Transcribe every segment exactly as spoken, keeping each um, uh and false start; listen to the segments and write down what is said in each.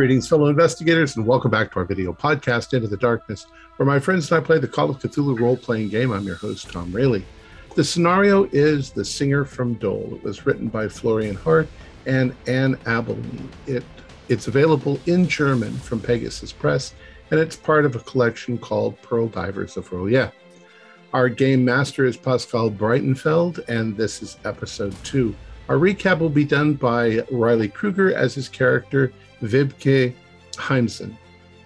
Greetings, fellow investigators, and welcome back to our video podcast, Into the Darkness, where my friends and I play the Call of Cthulhu role-playing game. I'm your host, Tom Rayleigh. The scenario is The Singer from Dhol. It was written by Florian Hart and Anne Abelin. It, it's available in German from Pegasus Press, and it's part of a collection called Pearl Divers of Roya. Our game master is Pascal Breitenfeld, and this is episode two. Our recap will be done by Riley Krueger as his character, Wiebke Heimsen.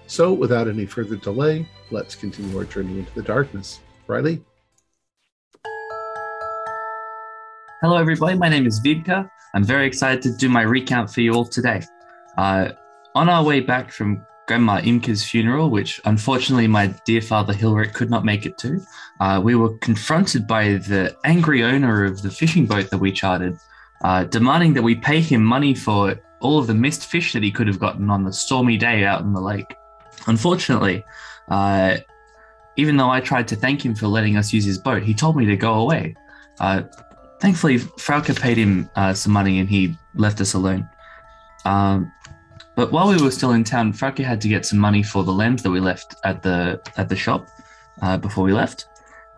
So, without any further delay, let's continue our journey into the darkness. Riley? Hello, everybody. My name is Wiebke. I'm very excited to do my recap for you all today. Uh, on our way back from Grandma Imke's funeral, which unfortunately my dear father Hilrich could not make it to, uh, we were confronted by the angry owner of the fishing boat that we chartered, Uh, demanding that we pay him money for all of the missed fish that he could have gotten on the stormy day out in the lake. Unfortunately, uh, even though I tried to thank him for letting us use his boat, he told me to go away. Uh, thankfully, Frauke paid him uh, some money and he left us alone. Um, but while we were still in town, Frauke had to get some money for the lens that we left at the at the shop uh, before we left.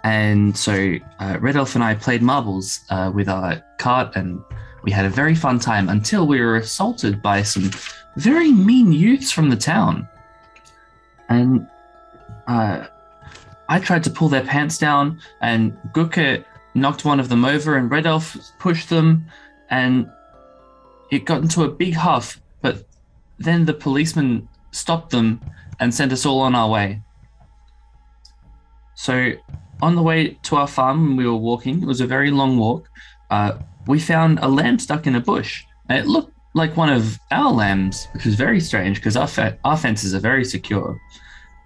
And so uh, Red Elf and I played marbles uh, with our cart, and we had a very fun time until we were assaulted by some very mean youths from the town. And uh, I tried to pull their pants down, and Guka knocked one of them over, and Red Elf pushed them, and it got into a big huff. But then the policeman stopped them and sent us all on our way. So on the way to our farm, when we were walking, it was a very long walk, uh, we found a lamb stuck in a bush. And it looked like one of our lambs, which was very strange because our, fe- our fences are very secure.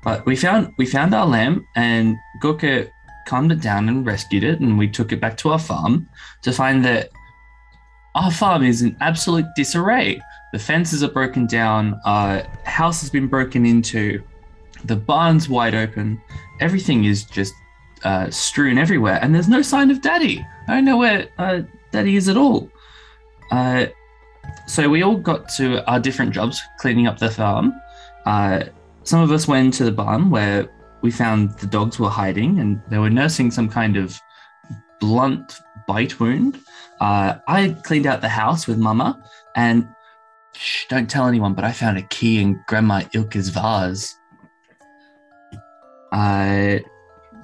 But we found we found our lamb, and Guka calmed it down and rescued it, and we took it back to our farm to find that our farm is in absolute disarray. The fences are broken down, our house has been broken into, the barn's wide open, everything is just Uh, strewn everywhere, and there's no sign of Daddy. I don't know where uh, Daddy is at all. Uh, so we all got to our different jobs cleaning up the farm. Uh, some of us went to the barn where we found the dogs were hiding, and they were nursing some kind of blunt bite wound. Uh, I cleaned out the house with Mama, and shh, don't tell anyone, but I found a key in Grandma Ilka's vase. I...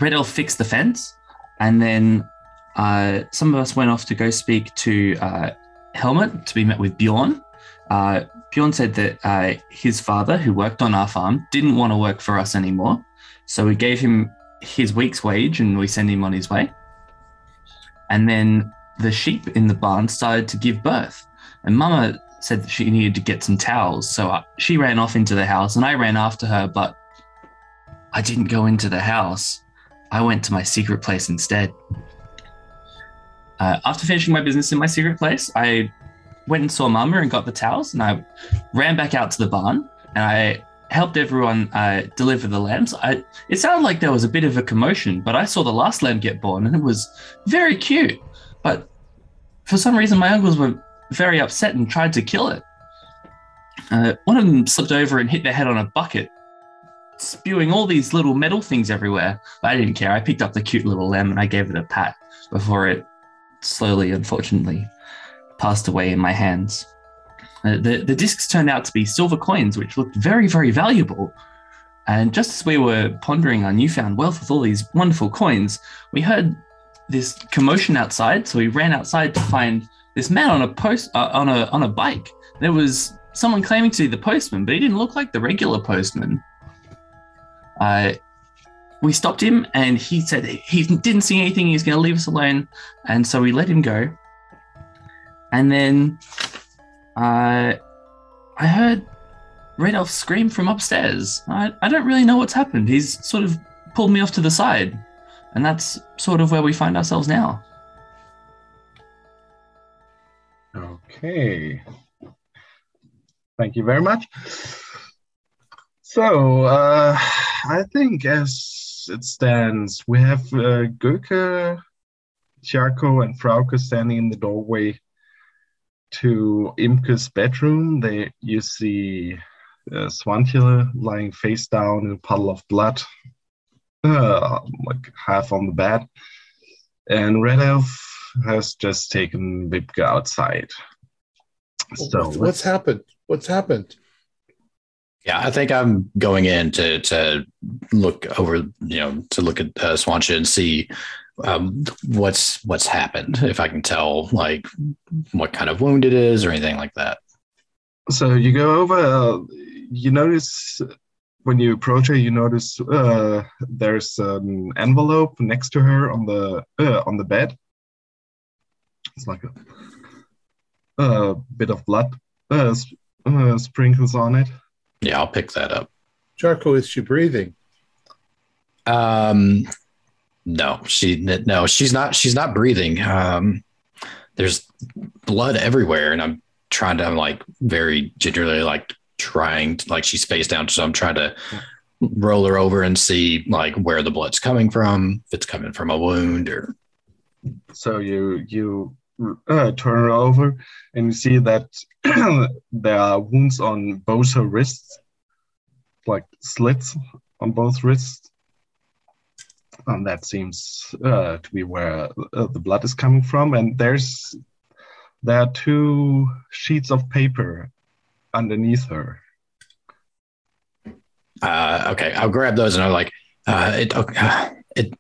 Red Elf fixed the fence, and then uh, some of us went off to go speak to uh, Helmut to be met with Bjorn. Uh, Bjorn said that uh, his father, who worked on our farm, didn't want to work for us anymore, so we gave him his week's wage and we sent him on his way. And then the sheep in the barn started to give birth, and Mama said that she needed to get some towels, so I, she ran off into the house, and I ran after her, but I didn't go into the house. I went to my secret place instead. Uh, after finishing my business in my secret place, I went and saw Mama and got the towels, and I ran back out to the barn, and I helped everyone uh, deliver the lambs. I, it sounded like there was a bit of a commotion, but I saw the last lamb get born, and it was very cute. But for some reason, my uncles were very upset and tried to kill it. Uh, one of them slipped over and hit their head on a bucket, spewing all these little metal things everywhere. But I didn't care. I picked up the cute little lamb and I gave it a pat before it slowly, unfortunately, passed away in my hands. Uh, the, the discs turned out to be silver coins, which looked very, very valuable. And just as we were pondering our newfound wealth with all these wonderful coins, we heard this commotion outside. So we ran outside to find this man on a post uh, on a on a bike. There was someone claiming to be the postman, but he didn't look like the regular postman. Uh, we stopped him, and he said he didn't see anything. He was going to leave us alone, and so we let him go. And then uh, I heard Red Elf scream from upstairs. I, I don't really know what's happened. He's sort of pulled me off to the side, and that's sort of where we find ourselves now. Okay. Thank you very much. So, uh, I think as it stands, we have uh, Guka, Tjarkow, and Frauke standing in the doorway to Imke's bedroom. They, you see uh, Swantje lying face down in a puddle of blood, uh, like half on the bed. And Red Elf has just taken Wiebke outside. So what's, what's happened? What's happened? Yeah, I think I'm going in to to look over, you know, to look at uh, Swantje and see um, what's what's happened. If I can tell, like, what kind of wound it is or anything like that. So you go over. Uh, you notice when you approach her, you notice uh, there's an envelope next to her on the uh, on the bed. It's like a, a bit of blood uh, sp- uh, sprinkles on it. Yeah, I'll pick that up. Tjarkow, is she breathing? Um, no, she no, she's not. She's not breathing. Um, there's blood everywhere, and I'm trying to. I'm like very gingerly, like trying to, like she's face down, so I'm trying to roll her over and see like where the blood's coming from. If it's coming from a wound or. So you you. Uh, turn her over and you see that there are wounds on both her wrists, like slits on both wrists, and that seems uh, to be where uh, the blood is coming from. And there's there are two sheets of paper underneath her. Uh, okay, I'll grab those and I'm like, uh, it, uh, it.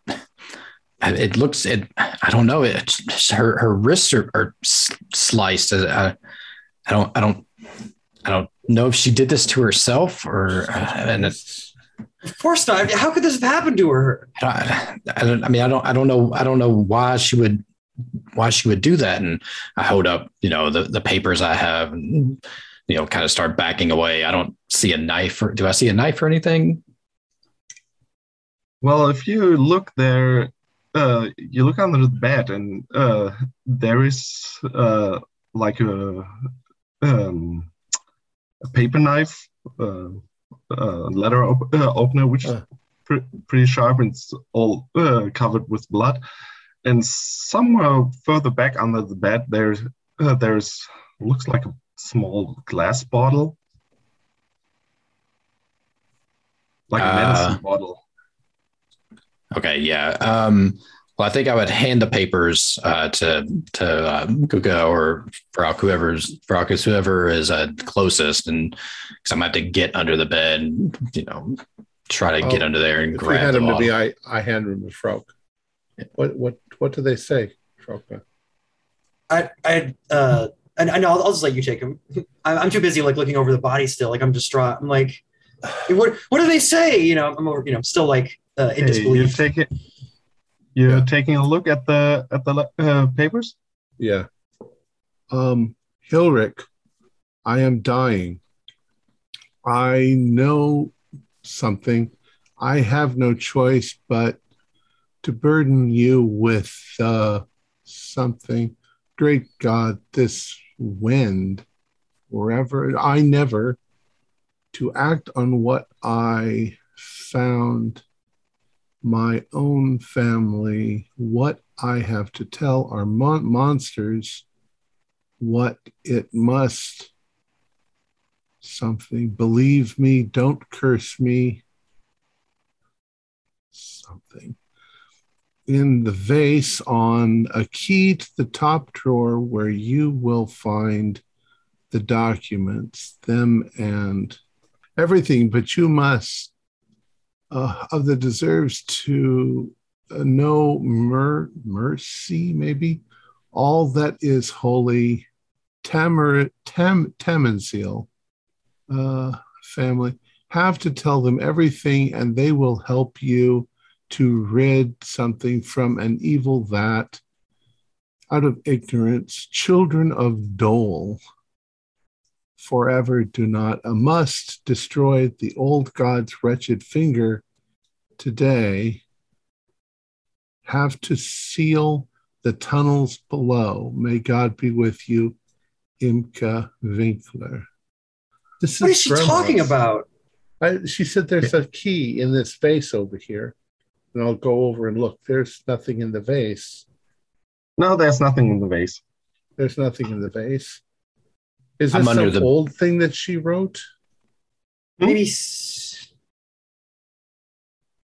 It looks, it. I don't know. It her her wrists are, are sliced. I, I don't, I don't, I don't know if she did this to herself or. Uh, and it's, of course not. How could this have happened to her? I don't, I don't. I mean, I don't. I don't know. I don't know why she would, why she would do that. And I hold up, you know, the the papers I have, and you know, kind of start backing away. I don't see a knife. Or, do I see a knife or anything? Well, if you look there. Uh, you look under the bed and uh, there is uh, like a, um, a paper knife, uh, uh, letter op- uh, opener, which uh. is pre- pretty sharp and it's all uh, covered with blood. And somewhere further back under the bed, there's, uh, there's looks like a small glass bottle, like uh. a medicine bottle. Okay, yeah. Um, well, I think I would hand the papers uh, to to uh, Guka or Frauke, whoever's Frauke, whoever is uh, closest, and because I'm gonna have to get under the bed, and, you know, try to oh, get under there and if grab. If we had them him off. To be, I, I hand them to Frauke. What what what do they say, Frauke? I I uh and I know I'll, I'll just let you take them. I'm too busy like looking over the body still. Like I'm distraught. I'm like, what what do they say? You know, I'm over, you know, I'm still like. Uh, in hey, you're taking you're yeah. taking a look at the at the uh, papers. Yeah, um, Hilrich, I am dying. I know something. I have no choice but to burden you with uh, something. Great God, this wind, wherever I never to act on what I found. My own family, what I have to tell are mon- monsters, what it must, something, believe me, don't curse me, something. In the vase on a key to the top drawer where you will find the documents, them and everything, but you must Uh, of the deserves to uh, know mer- mercy, maybe all that is holy, Tamar Tam Tamansil uh, family have to tell them everything, and they will help you to rid something from an evil that, out of ignorance, children of Dhol. Forever do not, a must destroy the old God's wretched finger today. Have to seal the tunnels below. May God be with you, Imke Winkler. This what is, is she frivolous. Talking about? I, she said there's a key in this vase over here. And I'll go over and look. There's nothing in the vase. No, there's nothing in the vase. There's nothing in the vase. Is this an old thing that she wrote? Hmm? Maybe,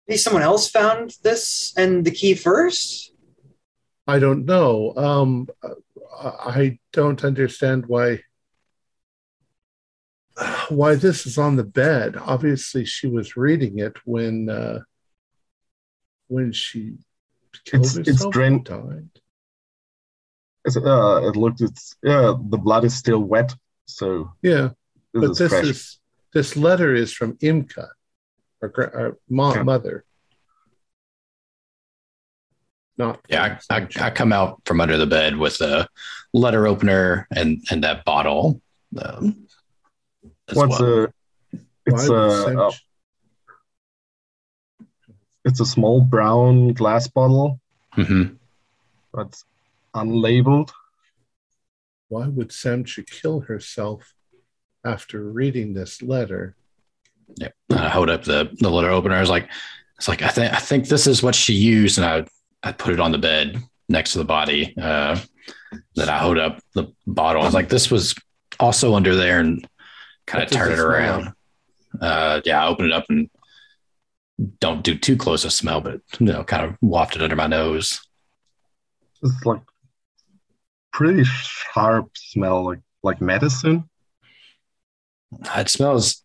maybe someone else found this and the key first? I don't know. Um, I don't understand why why this is on the bed. Obviously, she was reading it when uh, when she killed it's, herself. It's drained. Died. It's, uh, it looked. It's yeah. The blood is still wet. So yeah, this but is this fresh. is this letter is from Imke, her, her mom, yeah. mother. Not yeah, I, I, I come out from under the bed with a letter opener and, and that bottle. Um, What's well. a? It's Why a. Uh, it's a small brown glass bottle. Mm-hmm. That's unlabeled. Why would Swantje kill herself after reading this letter? Yeah, I hold up the, the letter opener. I was like, it's like I think I think this is what she used, and I. I put it on the bed next to the body. Uh, then I hold up the bottle. I was like, this was also under there, and kind of turn it around. Uh, yeah, I open it up and don't do too close a smell, but you know, kind of waft it under my nose. It's like pretty sharp smell, like like medicine. It smells.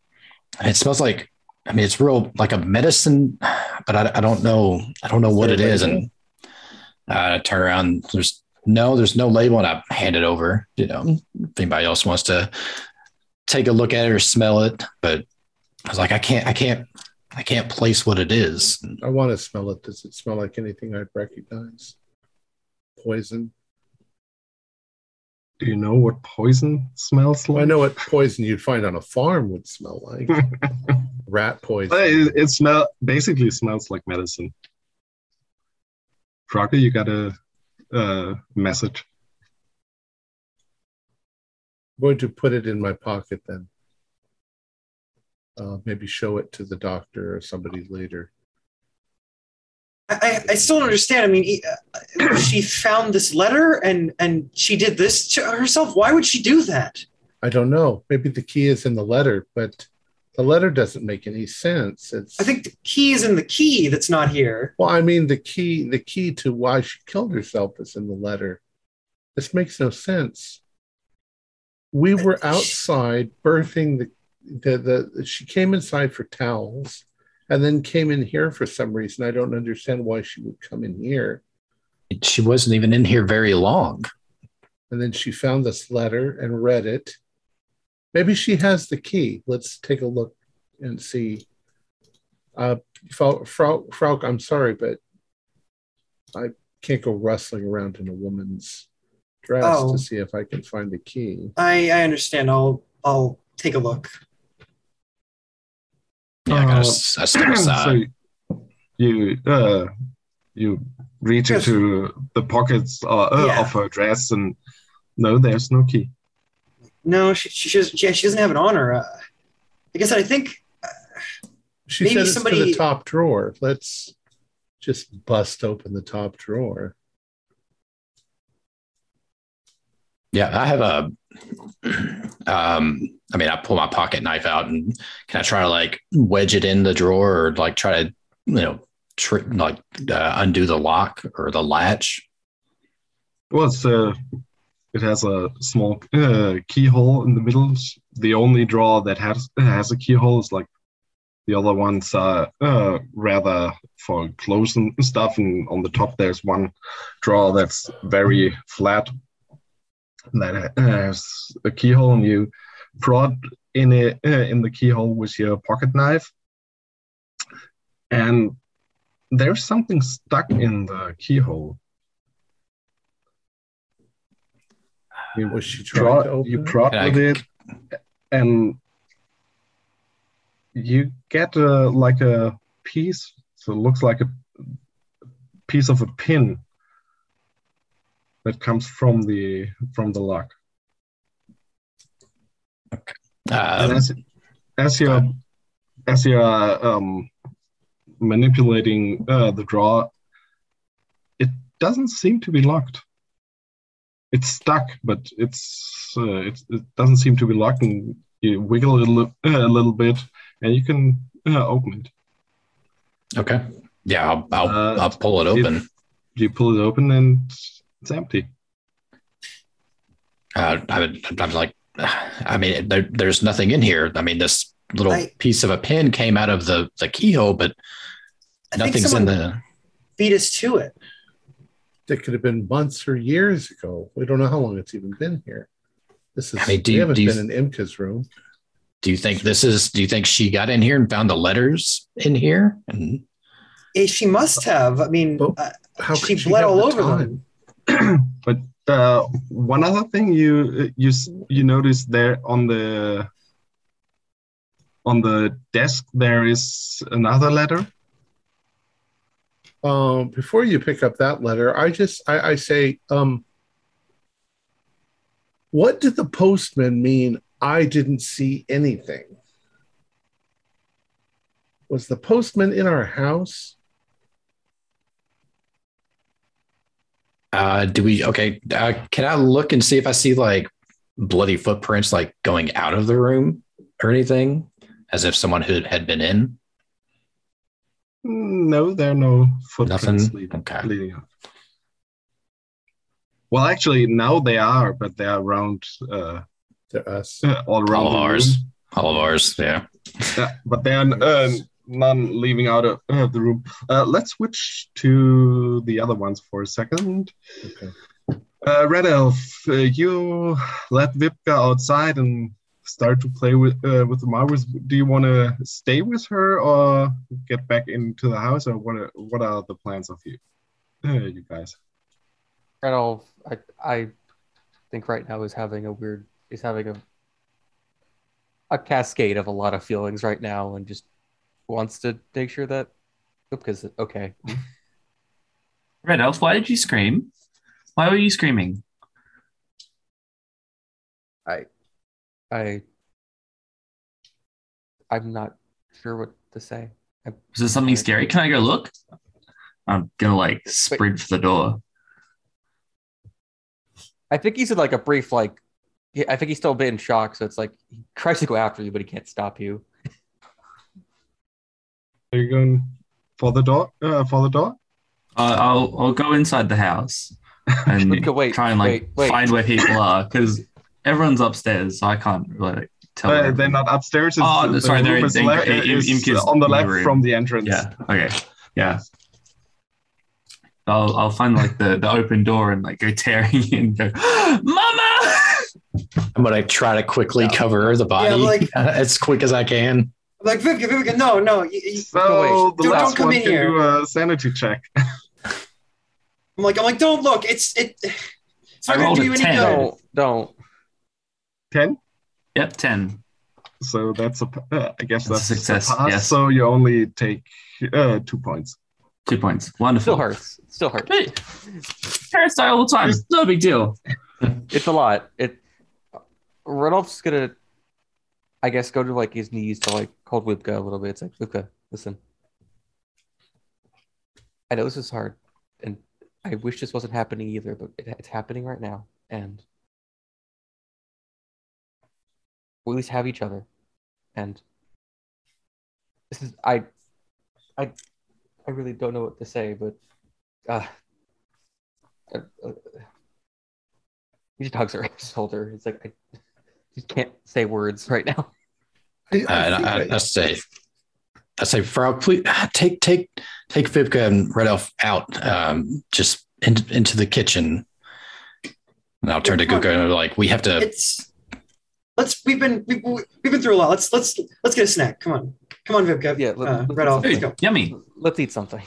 It smells like. I mean, it's real like a medicine, but I, I don't know. I don't know what it is. And I uh, turn around. There's no, there's no label, and I hand it over. You know, if anybody else wants to take a look at it or smell it, but I was like, I can't, I can't, I can't place what it is. I want to smell it. Does it smell like anything I'd recognize? Poison. Do you know what poison smells like? I know what poison you'd find on a farm would smell like. Rat poison. It, it smell, basically smells like medicine. Frauke, you got a uh, message. I'm going to put it in my pocket then. Uh, maybe show it to the doctor or somebody later. I, I still don't understand. I mean, he, uh, she found this letter and, and she did this to herself. Why would she do that? I don't know. Maybe the key is in the letter, but the letter doesn't make any sense. It's, I think the key is in the key that's not here. Well, I mean, the key the key to why she killed herself is in the letter. This makes no sense. We were outside birthing the the, the she came inside for towels. And then came in here for some reason. I don't understand why she would come in here. She wasn't even in here very long. And then she found this letter and read it. Maybe she has the key. Let's take a look and see. Uh, Frau, Frau, Frau, I'm sorry, but I can't go rustling around in a woman's dress oh. to see if I can find the key. I, I understand. I'll I'll take a look. Yeah, I gotta uh, step aside. So you uh, you reach yes. into the pockets uh, yeah. of her dress, and no, there's no key. No, she she doesn't. She, she doesn't have it on her. Uh, like I said, I think uh, she maybe said it's somebody... to the top drawer. Let's just bust open the top drawer. Yeah, I have a. Um, I mean, I pull my pocket knife out and can I try to like wedge it in the drawer or like try to, you know, tri- like uh, undo the lock or the latch? Well, it's, uh, it has a small uh, keyhole in the middle. The only drawer that has has a keyhole is like the other ones are uh, rather for closing stuff. And on the top, there's one drawer that's very flat. That has a keyhole, and you prod in it uh, in the keyhole with your pocket knife, and there's something stuck in the keyhole. You, was she prod, to open you prod it? with it, and you get a, like a piece. So it looks like a piece of a pin. That comes from the from the lock. Okay. Um, as, as you're um, as you're um, manipulating uh, the drawer, it doesn't seem to be locked. It's stuck, but it's uh, it, it doesn't seem to be locked. And you wiggle it a, li- a little bit. and you can uh, open it. Okay. Yeah, I'll, I'll, uh, I'll pull it open. You pull it open and it's empty. Uh, I would, I'm like, I mean, there, there's nothing in here. I mean, this little I, piece of a pin came out of the, the keyhole, but I nothing's in the... Beat us to it. That could have been months or years ago. We don't know how long it's even been here. This is, I mean, do we you, haven't do you, been in Imke's room. Do you think this is, do you think she got in here and found the letters in here? And she must have. I mean, well, how she, she bled all the over time? them. But uh, one other thing you you you notice there on the on the desk, there is another letter. Um, before you pick up that letter, I just I, I say, um, what did the postman mean? I didn't see anything. Was the postman in our house? Uh, do we, okay, uh, can I look and see if I see like bloody footprints like going out of the room or anything, as if someone who had been in? No, there are no footprints leading, okay. leading up. Well, actually, now they are, but they are around uh, to us, uh, all around all ours, room. all ours, yeah. Uh, but they are uh, none leaving out of, uh, of the room. Uh, let's switch to the other ones for a second. Okay. Uh, Red Elf, uh, you let Wiebke outside and start to play with uh, with the marbles. Do you want to stay with her or get back into the house, or what? Are, what are the plans of you, uh, you guys? Red Elf, I I think right now is having a weird. Is having a a cascade of a lot of feelings right now, and just wants to make sure that because okay. Red Elf, why did you scream? Why were you screaming? I. I, I'm not sure what to say. I'm, Is this something scary? Can I go look? I'm going to like sprint Wait. for the door. I think he's in like a brief, like, I think he's still a bit in shock. So it's like, he tries to go after you, but he can't stop you. Are you going for the door? Uh, for the door? Uh, I'll, I'll go inside the house and wait, try and like wait, wait. find where people are. Because... Everyone's upstairs, so I can't really tell. Uh, they're not upstairs. It's, oh, the sorry, they're in, in, left, in, in, on the left room. From the entrance. Yeah. Okay. Yeah. I'll I'll find like the, the open door and like go tearing in. And go, Mama! I'm gonna try to quickly yeah. cover the body yeah, like, as quick as I can. Like Wiebke, Wiebke, no, no, you, you, so the don't, last don't come one in can here. Do a sanity check. I'm like, I'm like, don't look. It's it. It's not I gonna do you any good. Don't. don't. ten? Yep, ten. So that's a, uh, I guess that's, that's a success. A pass, yes. So you only take uh, two points. Two points. Wonderful. Still hurts. Still hurts. Hey, hurts all the time. It's no big deal. It's a lot. It. Rudolph's gonna, I guess, go to like his knees to like hold Wiebke a little bit. It's like, Wiebke, listen. I know this is hard, and I wish this wasn't happening either, but it, it's happening right now, and. We at least have each other, and this is I, I, I really don't know what to say, but uh, uh, uh he just hugs her shoulder. It's like I just can't say words right now. I, I, I, I, I say, I say, Frau, please take take take Wiebke and Red Elf out, um, just in, into the kitchen. And I'll turn to Guka and like, we have to. It's- Let's. We've been. We've, we've been through a lot. Let's. Let's. Let's get a snack. Come on. Come on, Wiebke. Yeah. Let, uh, let's right off. Let's go. Yummy. Let's eat something.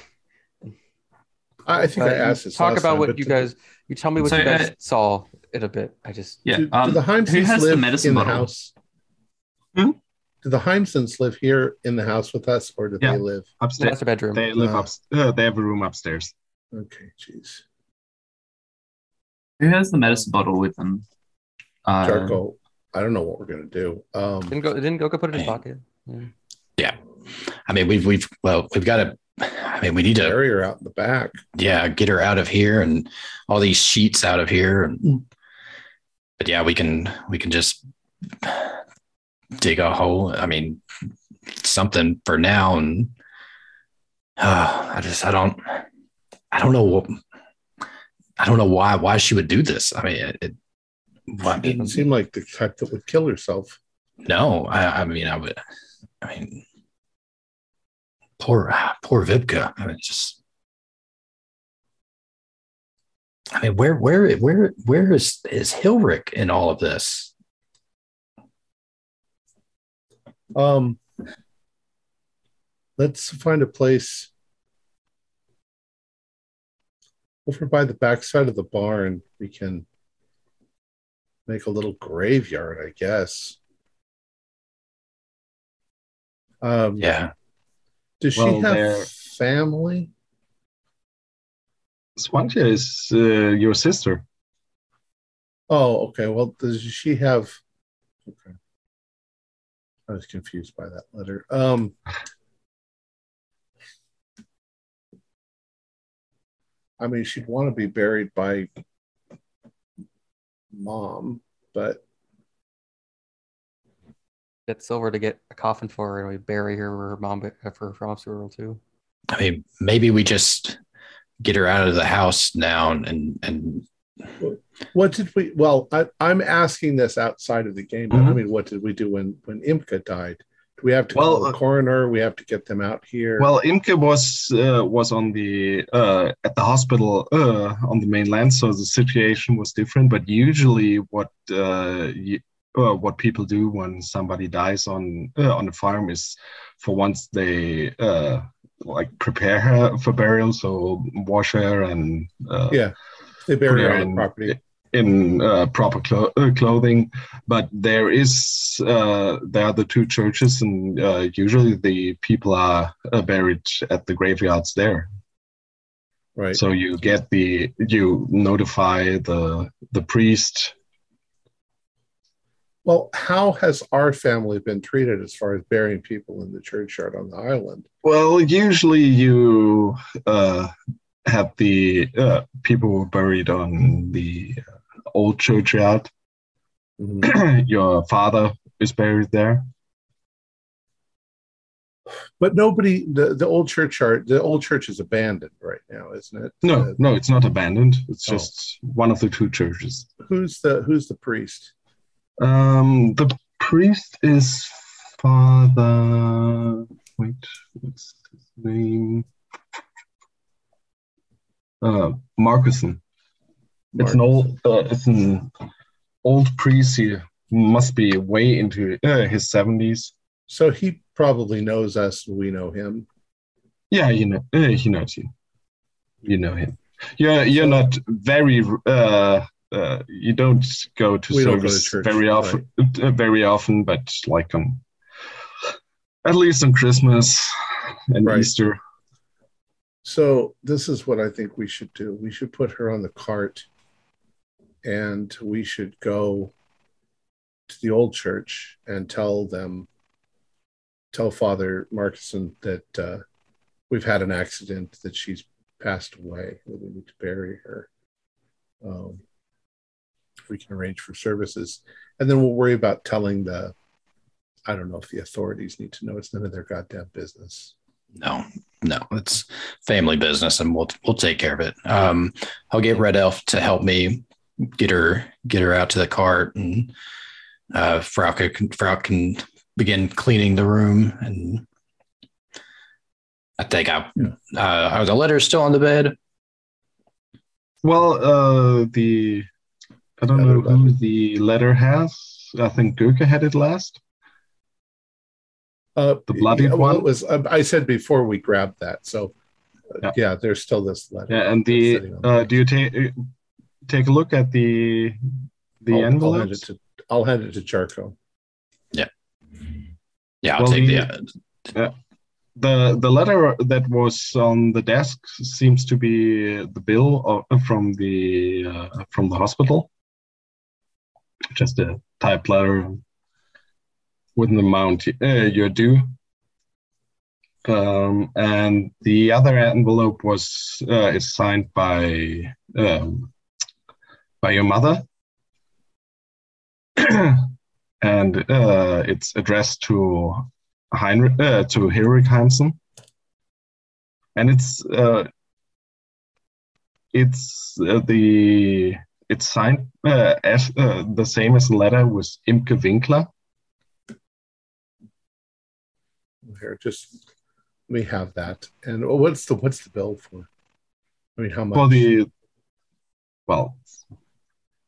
I think uh, I asked this. Talk about time, what you guys. You tell me what so, you guys uh, saw in a bit. I just. Yeah. Do, um, do the Heimsens live the in bottle? the house? Hmm? Do the Heimsens live here in the house with us, or do yeah. they live upstairs? That's a bedroom. They live uh, up. Uh, they have a room upstairs. Okay. Jeez. Who has the medicine bottle with them? Uh, Tjarkow. I don't know what we're gonna do. Um, didn't go. Didn't go. Go put it in his pocket. Yeah. yeah, I mean, we've we've well, we've got to. I mean, we need to carry her out in the back. Yeah, get her out of here and all these sheets out of here. And, but yeah, we can we can just dig a hole. I mean, something for now. And uh, I just, I don't, I don't know what, I don't know why, why she would do this. I mean, it, it, well, it didn't seem like the type that would kill herself. No, I, I mean, I would, I mean, poor, poor Wiebke. I mean, just, I mean, where, where, where, where is, is Hilrich in all of this? Um, let's find a place over by the backside of the barn. We can make a little graveyard, I guess. Um, yeah. Does she well, have they're... family? Swantje is uh, your sister. Oh, okay. Well, does she have... Okay. I was confused by that letter. Um, I mean, she'd want to be buried by mom, but... Get Silver to get a coffin for her, and we bury her where her mom, for her mom's funeral too. I mean, maybe we just... get her out of the house now, and and what did we? Well, I, I'm asking this outside of the game. But mm-hmm. I mean, what did we do when when Imke died? Do we have to well, call the coroner? We have to get them out here. Well, Imke was uh, was on the uh, at the hospital uh, on the mainland, so the situation was different. But usually, what uh, you, uh, what people do when somebody dies on uh, on the farm is, for once they. Uh, like prepare her for burial, so wash her and uh, yeah, they bury her, her on in, property in uh, proper clo- clothing. But there is uh, there are the two churches, and uh, usually the people are uh, buried at the graveyards there. Right. So you get the you notify the the priest. Well, how has our family been treated as far as burying people in the churchyard on the island? Well, usually you uh, have the uh, people who are buried on the old churchyard. Mm-hmm. Your father is buried there. But nobody, the, the old churchyard, the old church is abandoned right now, isn't it? No, uh, no, it's not abandoned. It's oh. just one of the two churches. Who's the Who's the priest? Um, the priest is Father. Wait, what's his name? Uh, Marcusson. It's an old, uh, it's an old priest. He must be way into uh, his seventies. So he probably knows us. We know him. Yeah, you know, uh, he knows you. You know him. Yeah, you're, you're not very. Uh, Uh, you don't go to we service go to church, very often, right. very often, but like on at least on Christmas and right. Easter. So this is what I think we should do. We should put her on the cart, and we should go to the old church and tell them, tell Father Marcusson that uh, we've had an accident, that she's passed away, that we need to bury her. Um, we can arrange for services, and then we'll worry about telling the I don't know if the authorities need to know. It's none of their goddamn business. No no it's family business, and we'll we'll take care of it. um I'll get Red Elf to help me get her get her out to the cart, and uh Frauke can, Frauke can begin cleaning the room, and I think I uh are the letters still on the bed? Well, uh the I don't know who the letter has. I think Guka had it last. Uh, the bloody yeah, well, one. It was, I said before we grabbed that. So, yeah, yeah there's still this letter. Yeah, and the uh, do you take take a look at the the envelope? I'll hand it to Tjarkow. Yeah, yeah. I'll well, take the the, uh, the the letter that was on the desk seems to be the bill of, from the uh, from the hospital. Just a typed letter with an amount uh, you're due. Um, and the other envelope was uh, is signed by um, by your mother, and uh, it's addressed to Heinrich, uh, to Hilrich Heimsen, and it's uh, it's uh, the it's signed uh, as uh, the same as the letter was Imke Winkler. Here, just let me have that. And what's the what's the bill for? I mean, how much? For the well,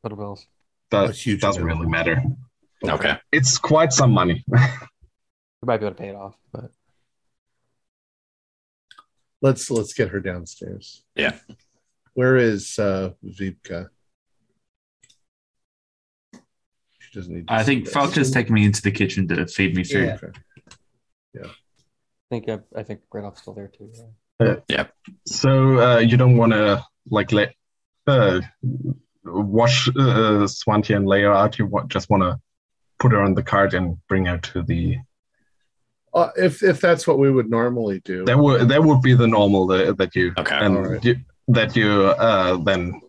what bills? That huge doesn't bill. Really matter. Okay. okay, it's quite some money. We might be able to pay it off, but let's let's get her downstairs. Yeah, where is uh, Wiebke? She doesn't need. To I think Falca's taking me into the kitchen to feed me food. Yeah, okay. yeah. I think I, I think Rudolph's still there too. Yeah. Uh, yeah. So uh, you don't want to like let uh, wash uh, Swantje and lay her out. You want, just want to put her on the cart and bring her to the. Uh, if if that's what we would normally do, that would that would be the normal that, that you okay. and right. you, that you uh, then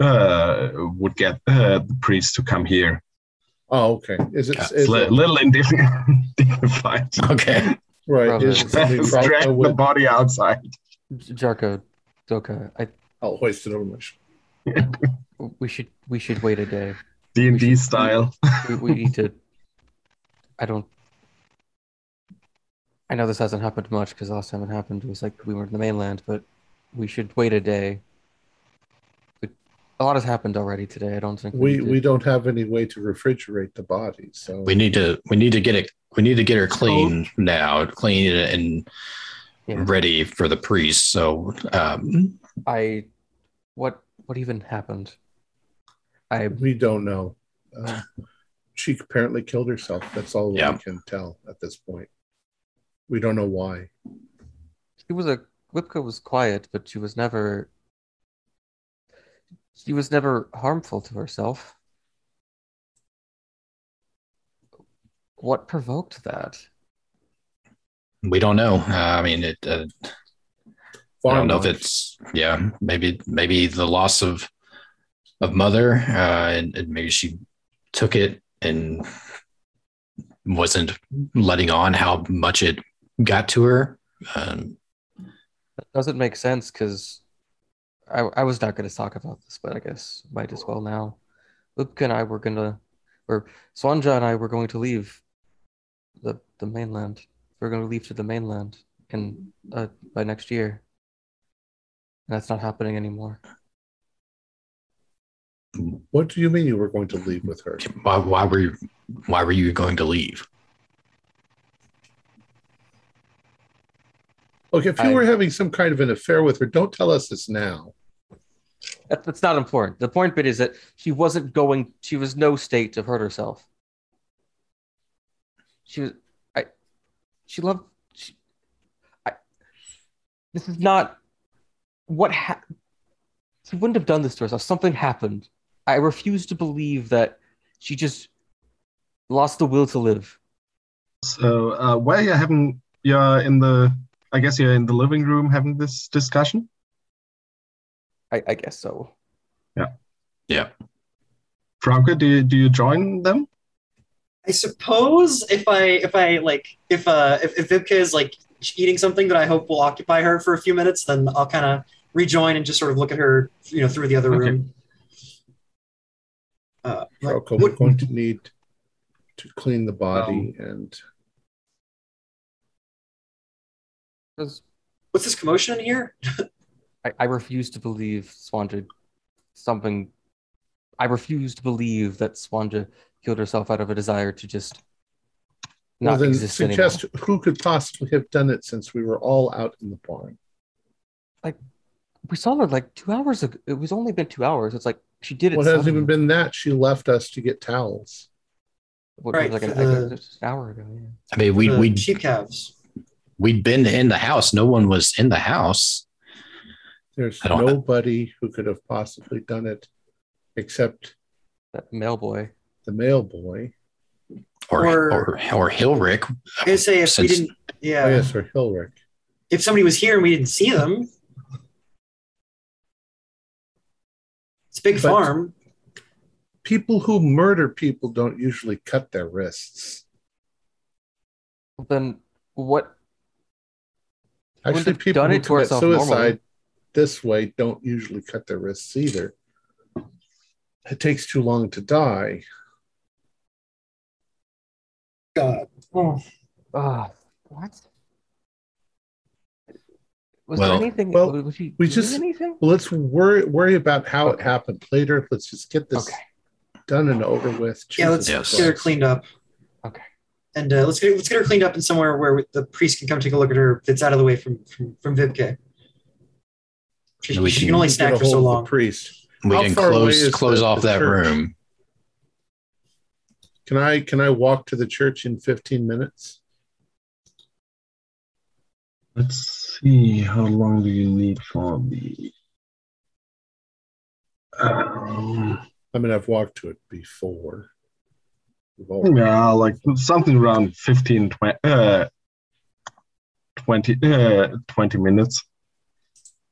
uh, would get uh, the priest to come here. Oh, okay. Is it yeah. is li- it little indignified? Okay, right. Is drag the, the body outside. Tjarkow, Guka. I I'll hoist it over my shoulder. we should we should wait a day. D and D style. We, we need to. I don't. I know this hasn't happened much because last time it happened it was like we were in the mainland, but we should wait a day. But a lot has happened already today. I don't think we we, we don't have any way to refrigerate the body, so we need to we need to get it we need to get her clean oh. now, clean and yeah. ready for the priest. So um, I what what even happened? I we don't know. Uh, she apparently killed herself. That's all yeah. we can tell at this point. We don't know why. She was a Wiebke was quiet, but she was never. She was never harmful to herself. What provoked that? We don't know. Uh, I mean, it. Uh, I don't know if it's yeah. Maybe maybe the loss of of mother, uh, and, and maybe she took it and wasn't letting on how much it. Got to her. Um, that doesn't make sense because I, I was not going to talk about this, but I guess might as well now. Wiebke and I were going to, or Swantje and I were going to leave the the mainland. We're going to leave to the mainland in uh, by next year. And that's not happening anymore. What do you mean you were going to leave with her? Why, why were you? Why were you going to leave? Look, if you I, were having some kind of an affair with her, don't tell us this now. That, that's not important. The point bit is that she wasn't going, she was no state to hurt herself. She was, I, she loved, she, I, this is not, what happened? She wouldn't have done this to herself. Something happened. I refuse to believe that she just lost the will to live. So, uh, why you haven't, you're in the, I guess you're in the living room having this discussion? I, I guess so. Yeah. Yeah. Frauke, do you, do you join them? I suppose if I, if I like, if, uh, if, if Wiebke is like eating something that I hope will occupy her for a few minutes, then I'll kind of rejoin and just sort of look at her, you know, through the other okay. room. Uh, Frauke, like, we're going to need to clean the body um, and... What's this commotion in here? I, I refuse to believe Swantje something. I refuse to believe that Swantje killed herself out of a desire to just not well, then exist suggest anymore. Who could possibly have done it since we were all out in the barn? Like, we saw her like two hours ago. It was only been two hours. It's like she did it. Well, it hasn't even been that. She left us to get towels. What, right. Like an, uh, an hour ago. Yeah. I mean, we. we sheep calves. We'd been in the house. No one was in the house. There's nobody who could have possibly done it except that mail boy. The mail boy. Or or, or, or Hilrich. I was going to say, if Since, we didn't... Yeah. Oh, yes, or Hilrich. If somebody was here and we didn't see them. It's a big but farm. People who murder people don't usually cut their wrists. Well, then... what actually people done it who commit suicide normally. This way don't usually cut their wrists either. It takes too long to die. God. Oh. Uh, what? Was well, there anything? Well, was she we just anything? Well, let's worry worry about how okay. it happened later. Let's just get this okay. done and over with. Jesus yeah, let's yes. get her cleaned up. Okay, and uh, let's get let's get her cleaned up in somewhere where the priest can come take a look at her. That's out of the way from from, from Wiebke. She, no, she can, can only snack for so long. The priest. We how can close close the, off the that church? Room. Can I can I walk to the church in fifteen minutes? Let's see, how long do you need for the... Um, I mean, I've walked to it before. Yeah, like something around fifteen, twenty, uh, twenty, uh, twenty minutes.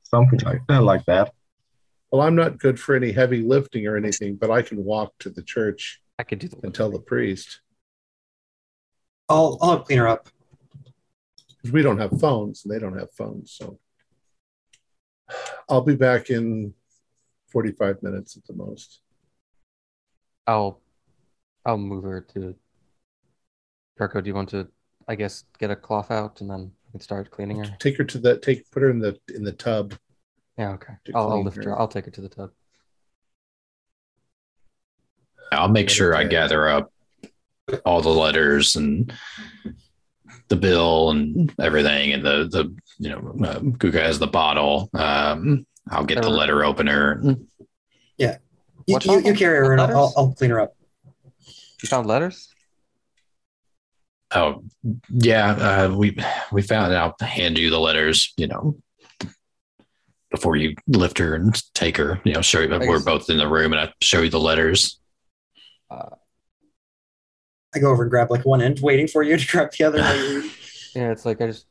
Something like, uh, like that. Well, I'm not good for any heavy lifting or anything, but I can walk to the church I can do the and tell the priest. I'll, I'll clean her up. We don't have phones, and they don't have phones, so I'll be back in forty-five minutes at the most. I'll I'll move her to Tjarkow. Do you want to, I guess, get a cloth out and then we can start cleaning her? Take her to the take. Put her in the in the tub. Yeah, okay. I'll, I'll lift her. her. I'll take her to the tub. I'll make sure I gather up all the letters and the bill and everything, and the the you know uh, Guka has the bottle. Um, I'll get the letter opener. Yeah, you, you, you carry her, and I'll, I'll clean her up. You found letters? Oh yeah, uh, we we found. I'll hand you the letters. You know, before you lift her and take her. You know, show you, we're both in the room, and I show you the letters. Uh, I go over and grab like one end, waiting for you to grab the other. Yeah, it's like I just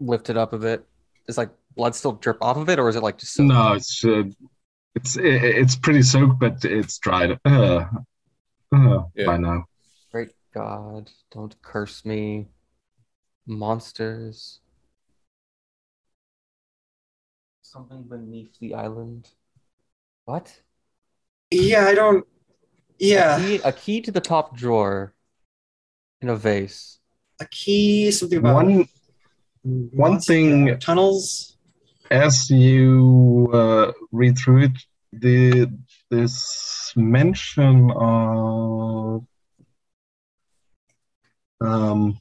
lift it up a bit. Is like blood still drip off of it, or is it like just soaked? No? It's uh, it's it's pretty soaked, but it's dried uh, uh, yeah. by now. Great God! Don't curse me, monsters! Something beneath the island. What? Yeah, I don't. Yeah, a key, a key to the top drawer in a vase. A key, something about one. One thing, uh, tunnels. As you uh, read through it, the this mention of um,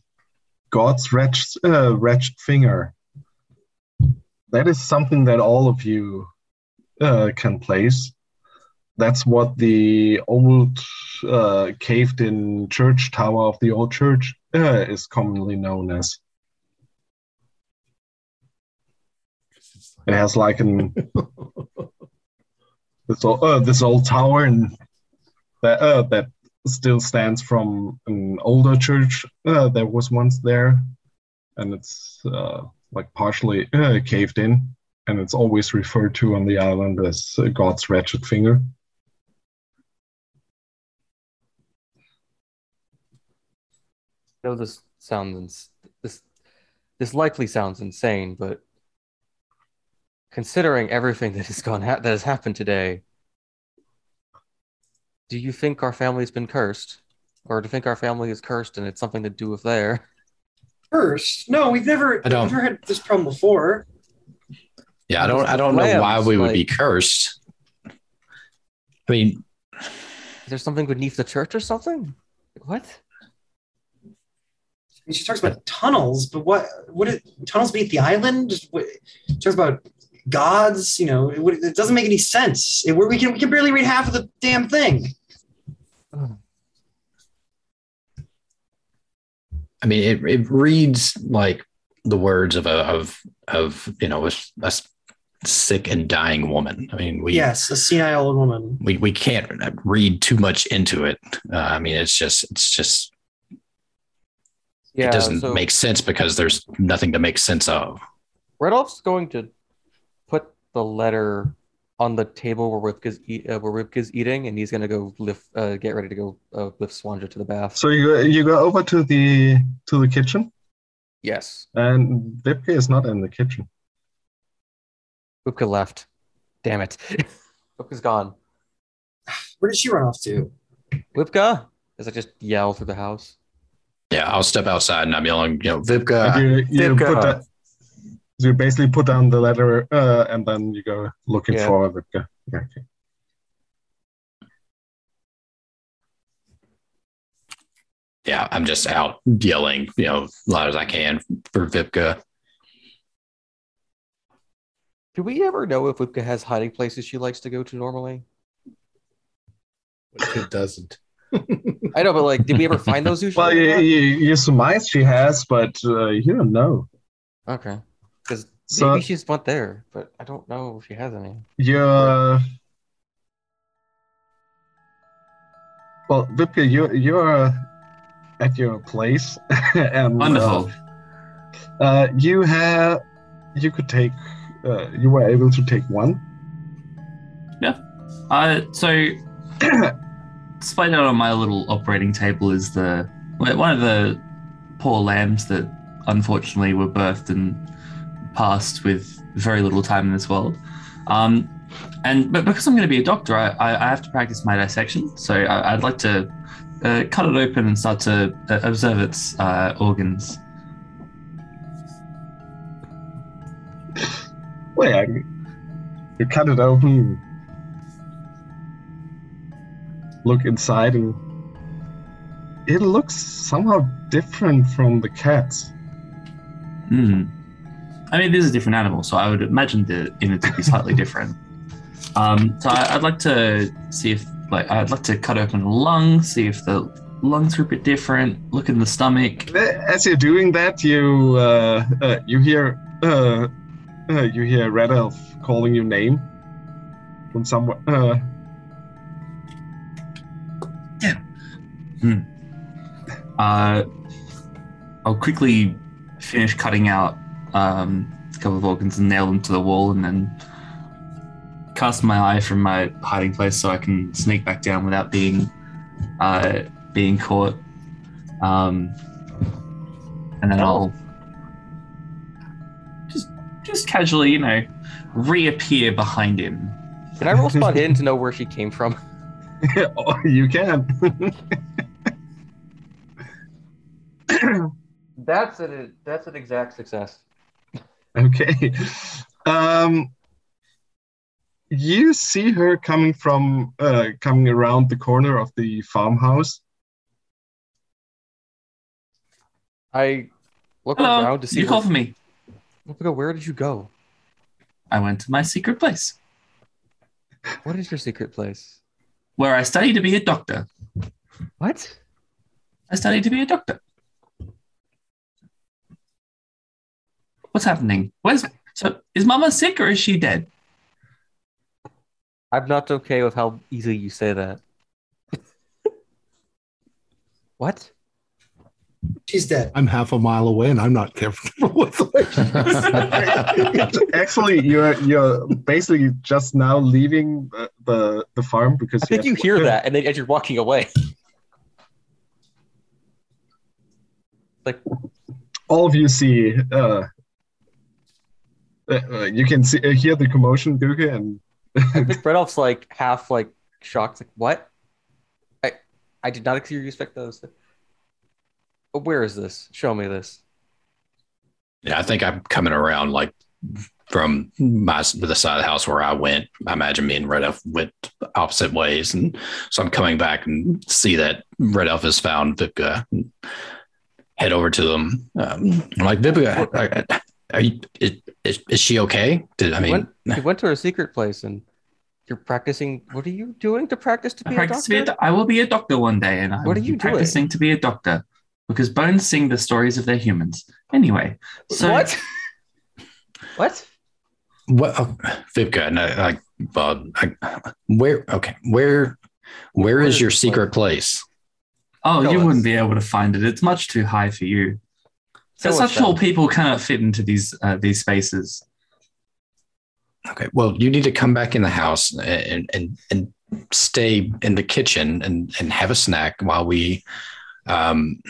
God's wretched, uh, wretched finger. That is something that all of you uh, can place. That's what the old uh, caved-in church tower of the old church uh, is commonly known as. It has like an this old uh, this old tower and that uh, that still stands from an older church uh, that was once there, and it's uh, like partially uh, caved in, and it's always referred to on the island as uh, God's Wretched Finger. I know this sounds ins this this likely sounds insane, but considering everything that has gone ha that has happened today, do you think our family's been cursed, or do you think our family is cursed and it's something to do with their cursed? No, we've never I don't. never had this problem before. Yeah, I don't I don't know why we would like, be cursed. I mean, is there something beneath the church or something? What? I mean, she talks about tunnels, but what would it tunnels be at the island? What, she talks about gods, you know, it, it doesn't make any sense. It, we, can, we can barely read half of the damn thing. I mean, it, it reads like the words of, a, of, of you know, a, a sick and dying woman. I mean, we... Yes, a senile old woman. We, we can't read too much into it. Uh, I mean, it's just, it's just... Yeah, it doesn't so make sense because there's nothing to make sense of. Rudolph's going to put the letter on the table where Wiebke's, eat, uh, where Wiebke's eating, and he's gonna go lift, uh, get ready to go uh, lift Swantje to the bath. So you you go over to the to the kitchen. Yes. And Wiebke is not in the kitchen. Wiebke left. Damn it. Wiebke's gone. Where did she run off to? Wiebke? As I just yell through the house. Yeah, I'll step outside and I'm yelling, you know, Wiebke. You, you Wiebke. Put that, you basically put down the letter uh, and then you go looking yeah. for Wiebke. Yeah, okay. Yeah, I'm just out yelling, you know, as loud as I can for Wiebke. Do we ever know if Wiebke has hiding places she likes to go to normally? It doesn't. I know, but like, did we ever find those usually? Well, you, you, you surmise she has, but uh, you don't know. Okay. Because so, maybe she's not there, but I don't know if she has any. Yeah. Well, Wiebke, you, you're at your place. And, wonderful. Uh, uh, you have, you could take, uh, you were able to take one. Yeah. Uh, so... Displayed out on my little operating table is the one of the poor lambs that unfortunately were birthed and passed with very little time in this world. Um, and but because I'm going to be a doctor, I, I have to practice my dissection. So I, I'd like to uh, cut it open and start to uh, observe its uh, organs. Wait, you cut it open. Look inside, and it looks somehow different from the cats. Mm. I mean, this is a different animal, so I would imagine the innards would be slightly different. Um, so I, I'd like to see if, like, I'd like to cut open the lung, see if the lungs are a bit different. Look in the stomach. As you're doing that, you uh, uh, you hear uh, uh, you hear Red Elf calling your name from somewhere. Uh, Hmm. Uh, I'll quickly finish cutting out um, a couple of organs and nail them to the wall, and then cast my eye from my hiding place so I can sneak back down without being uh, being caught. Um, and then I'll just just casually, you know, reappear behind him. Can I roll spot in to know where she came from? Oh, you can. That's a that's an exact success. Okay. Um, you see her coming from uh, coming around the corner of the farmhouse. I look Hello. around to see. You her. Called for me. Where did you go? I went to my secret place. What is your secret place? Where I study to be a doctor. What? I study to be a doctor. What's happening? Where's so? Is Mama sick or is she dead? I'm not okay with how easily you say that. What? She's dead. I'm half a mile away, and I'm not careful with it. Actually, you're you're basically just now leaving the the, the farm because I you think you hear work. that, and then as you're walking away, like all of you see, uh, uh, you can see uh, hear the commotion, Guka, and Bredoff's like half like shocked, like what? I I did not expect those. Where is this? Show me this. Yeah, I think I'm coming around like from my the side of the house where I went. I imagine me and Red Elf went opposite ways, and so I'm coming back and see that Red Elf has found Wiebke. Head over to them. Um, I'm like, Wiebke, are you, is, is she okay? Did I mean? You went, you went to her secret place, and you're practicing. What are you doing to practice to be I a doctor? To be a, I will be a doctor one day, and I'm what are you practicing doing? to be a doctor. Because bones sing the stories of their humans. Anyway, so what? what? What? Oh, Wiebke, no, I, uh, I, where? Okay, where? Where, where is, is your secret place? place? Oh, Tell you us. wouldn't be able to find it. It's much too high for you. So such tall people cannot fit into these uh, these spaces. Okay. Well, you need to come back in the house and and, and stay in the kitchen and, and have a snack while we um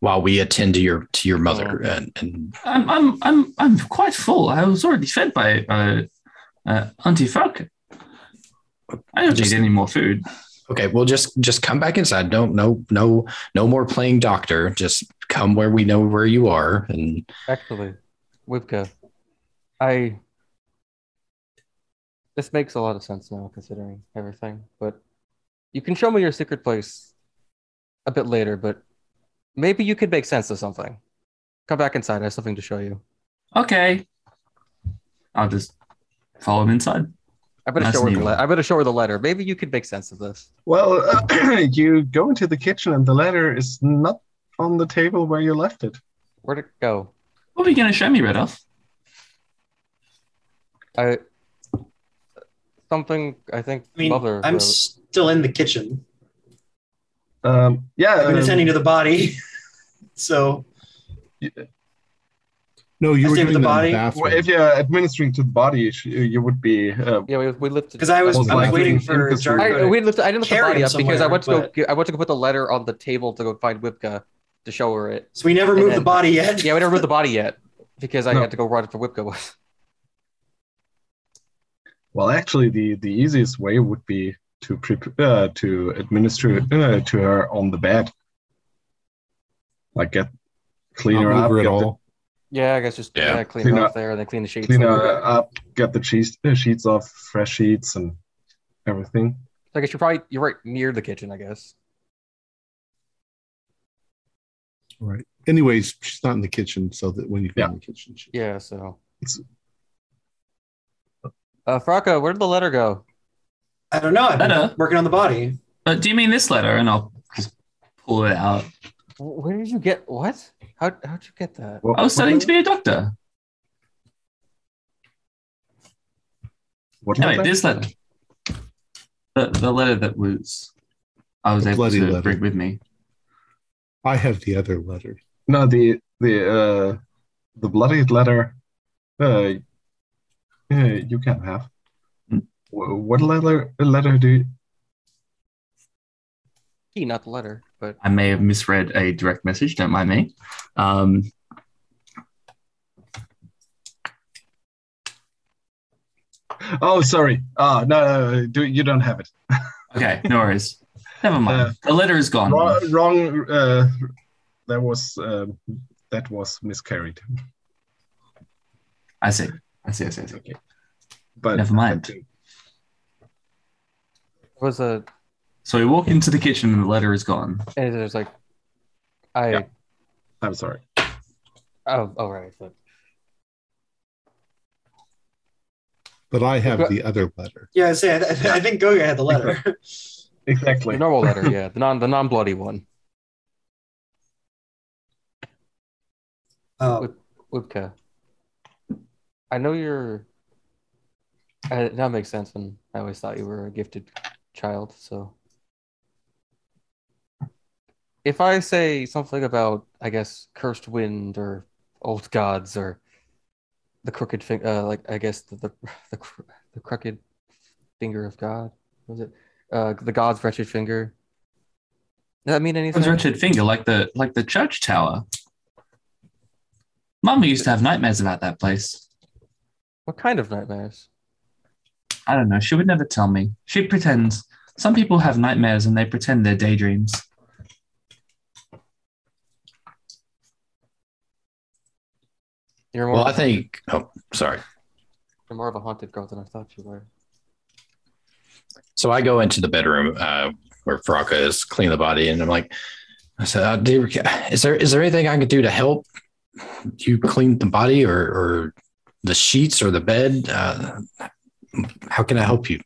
while we attend to your to your mother. Oh. And, and I'm I'm I'm I'm quite full. I was already fed by uh, uh, Auntie Frauke. I don't just, need any more food. Okay, well, just just come back inside. Don't no no no more playing doctor. Just come where we know where you are. And actually, Wiebke, I. This makes a lot of sense now, considering everything. But you can show me your secret place a bit later. But maybe you could make sense of something. Come back inside. I have something to show you. Okay. I'll just follow him inside. I better show her the letter. I better show her the letter. Maybe you could make sense of this. Well, uh, you go into the kitchen and the letter is not on the table where you left it. Where'd it go? What are you gonna show me, Rudolf? I. Something I think. I mean, mother I'm wrote. Still in the kitchen. Um, yeah, I've been um, attending to the body. So. Yeah. No, you I were doing the body. The well, if you're administering to the body, you would be. Uh, yeah, we, we lifted. Because I was, I was like waiting for. I, we lifted. I didn't lift the body up because I went to but... go. I went to go put the letter on the table to go find Wiebke to show her it. So we never and moved then, the body yet. Yeah, we never moved the body yet because I no. had to go right up to Wiebke. Well, actually, the, the easiest way would be to prepare uh, to administer uh, to her on the bed, like get clean her up. Get all. The, Yeah, I guess just yeah. Yeah, clean, clean up, up there and then clean the sheets. Clean up, get the cheese, uh, sheets off, fresh sheets and everything. So I guess you're probably you're right near the kitchen, I guess. Right. Anyways, she's not in the kitchen, so that when you go yeah. in the kitchen, she... yeah. So, it's... uh, Frauke, where did the letter go? I don't know. I've been know. working on the body. But do you mean this letter? And I'll just pull it out. Where did you get what? How how'd you get that? Well, I was studying to be a doctor. What anyway, this letter, the, the letter that was I was the able to letter. bring with me. I have the other letter. No, the the uh, the bloodied letter. Uh, uh, you can't have. Hmm? What letter? Letter do? You... He, not the letter. But I may have misread a direct message. Don't mind me. Um, oh, sorry. Oh, no, no, no, you don't have it. Okay, no worries. Never mind. Uh, the letter is gone. Wrong. wrong uh, that was uh, that was miscarried. I see. I see. I see. I see. Okay. But never mind. It was a. So we walk into the kitchen and the letter is gone. And there's like, I, yeah. I'm sorry. Oh, all right. But, but I have but, the other letter. Yeah, I say I, I think Goga had the letter. Exactly. The normal letter, yeah, the non the non bloody one. Oh, Wiebke. I know you're. Uh, that makes sense. And I always thought you were a gifted child, so. If I say something about, I guess, cursed wind or old gods or the crooked finger, uh, like I guess the the, the the crooked finger of God, was it uh, the God's Wretched Finger? Does that mean anything? God's Wretched Finger, like the like the church tower. Mama used to have nightmares about that place. What kind of nightmares? I don't know. She would never tell me. She pretends. Some people have nightmares and they pretend they're daydreams. You're more well, I think... Oh, sorry. You're more of a haunted girl than I thought you were. So I go into the bedroom uh, where Frauke is cleaning the body, and I'm like, I said, oh, dear, is there is there anything I could do to help you clean the body or, or the sheets or the bed? Uh, how can I help you?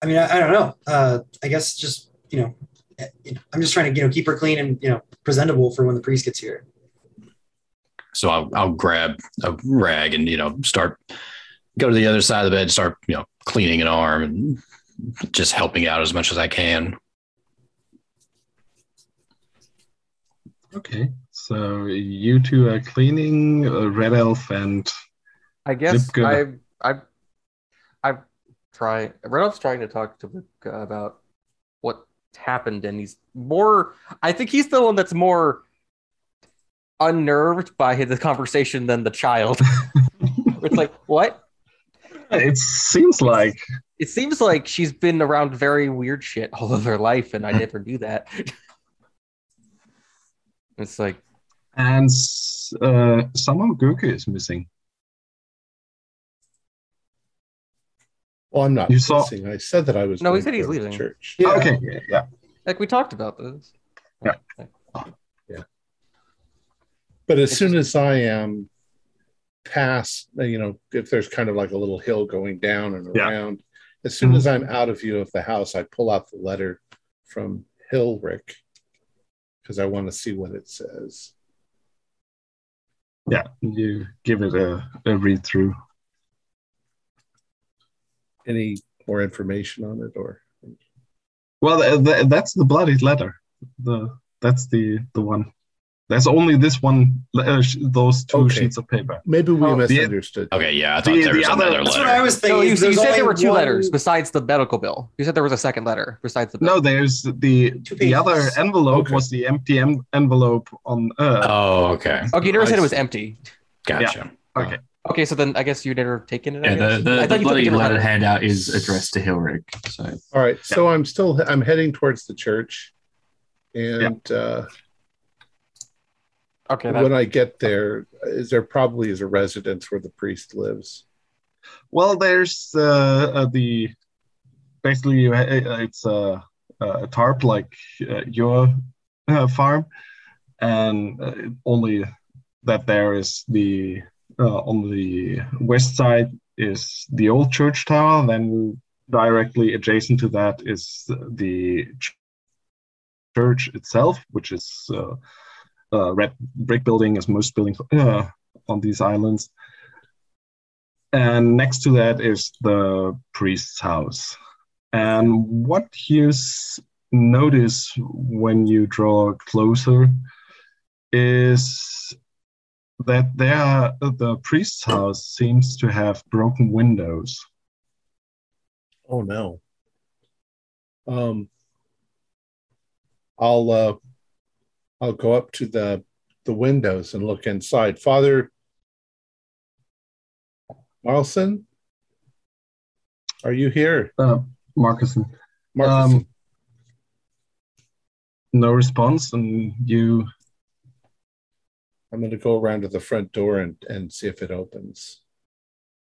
I mean, I, I don't know. Uh, I guess just, you know... I'm just trying to, you know, keep her clean and, you know, presentable for when the priest gets here. So I'll, I'll grab a rag and, you know, start, go to the other side of the bed, start, you know, cleaning an arm and just helping out as much as I can. Okay. So you two are cleaning, uh, Red Elf and I guess Wiebke. I I I try. Red Elf's trying to talk to Wiebke about what happened, and he's more. I think he's the one that's more unnerved by the conversation than the child. It's like what? It seems like. It seems like she's been around very weird shit all of her life, and I never knew that. It's like... And uh, somehow Guka is missing. Well, I'm not you missing. Saw... I said that I was... No, we said he's leaving. Church. Yeah. Oh, okay, yeah, yeah. Like, we talked about this. Yeah. Okay. Yeah. But as it's... soon as I am past, you know, if there's kind of like a little hill going down and around... Yeah. As soon as I'm out of view of the house, I pull out the letter from Hilrich because I want to see what it says. Yeah, you give it a, a read through. Any more information on it, or? Well, th- th- that's the bloodied letter. The that's the the one. There's only this one, uh, sh- those two okay. sheets of paper. Maybe we oh, misunderstood. The, okay, yeah, I thought the, there the was other, another letter. That's what I was thinking. No, you, you said there were two one... letters besides the medical bill. You said there was a second letter besides the bill. No, there's the two the pages. Other envelope okay. was the empty em- envelope on Earth. Oh, okay. Okay, you never I said see. It was empty. Gotcha. Yeah. Okay. Uh, okay, so then I guess you never taken it. Yeah, the, the, I the bloody letter, letter handout is addressed to Hilrich. So. All right, yeah. So I'm still I'm heading towards the church, and. Yeah. Uh, Okay. That... When I get there, is there probably is a residence where the priest lives? Well, there's uh, uh, the basically you, uh, it's a, a tarp like uh, your uh, farm, and uh, only that there is the uh, on the west side is the old church tower. Then directly adjacent to that is the church itself, which is. Uh, Uh, red brick building, as most buildings uh, on these islands, and next to that is the priest's house. And what you s- notice when you draw closer is that there are, the priest's house seems to have broken windows. Oh no! Um, I'll. Uh... I'll go up to the, the windows and look inside. Father Marcusson, are you here? Uh, Marcusson. Marcusson. Um, no response, and you... I'm going to go around to the front door and, and see if it opens.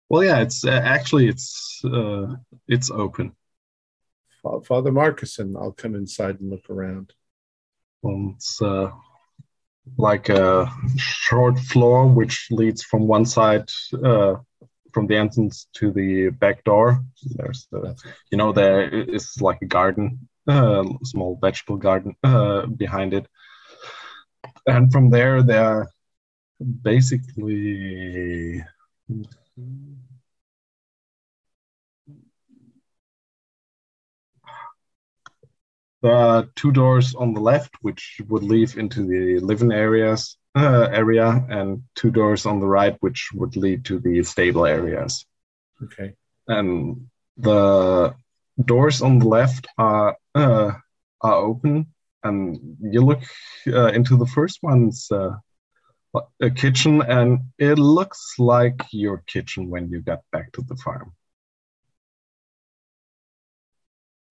Well, yeah, it's uh, actually, it's uh, it's open. Father Marcusson, I'll come inside and look around. Well, it's uh, like a short floor which leads from one side, uh, from the entrance to the back door. There's the, you know, there is like a garden, a uh, small vegetable garden uh, behind it. And from there, there are basically there are two doors on the left, which would lead into the living areas uh, area, and two doors on the right, which would lead to the stable areas. Okay. And the doors on the left are uh, are open, and you look uh, into the first one's uh, a kitchen, and it looks like your kitchen when you got back to the farm.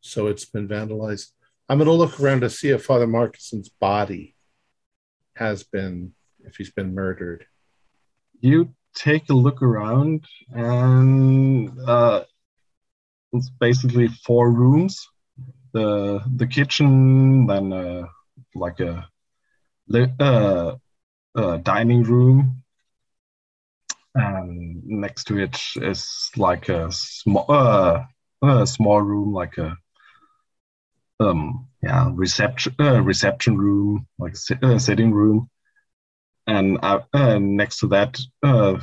So it's been vandalized. I'm going to look around to see if Father Marcusson's body has been, if he's been murdered. You take a look around, and uh, it's basically four rooms: the the kitchen, then uh, like a, uh, a dining room, and next to it is like a small uh, a small room, like a. Um, yeah, reception, uh, reception room, like si- uh, sitting room, and uh, uh, next to that uh,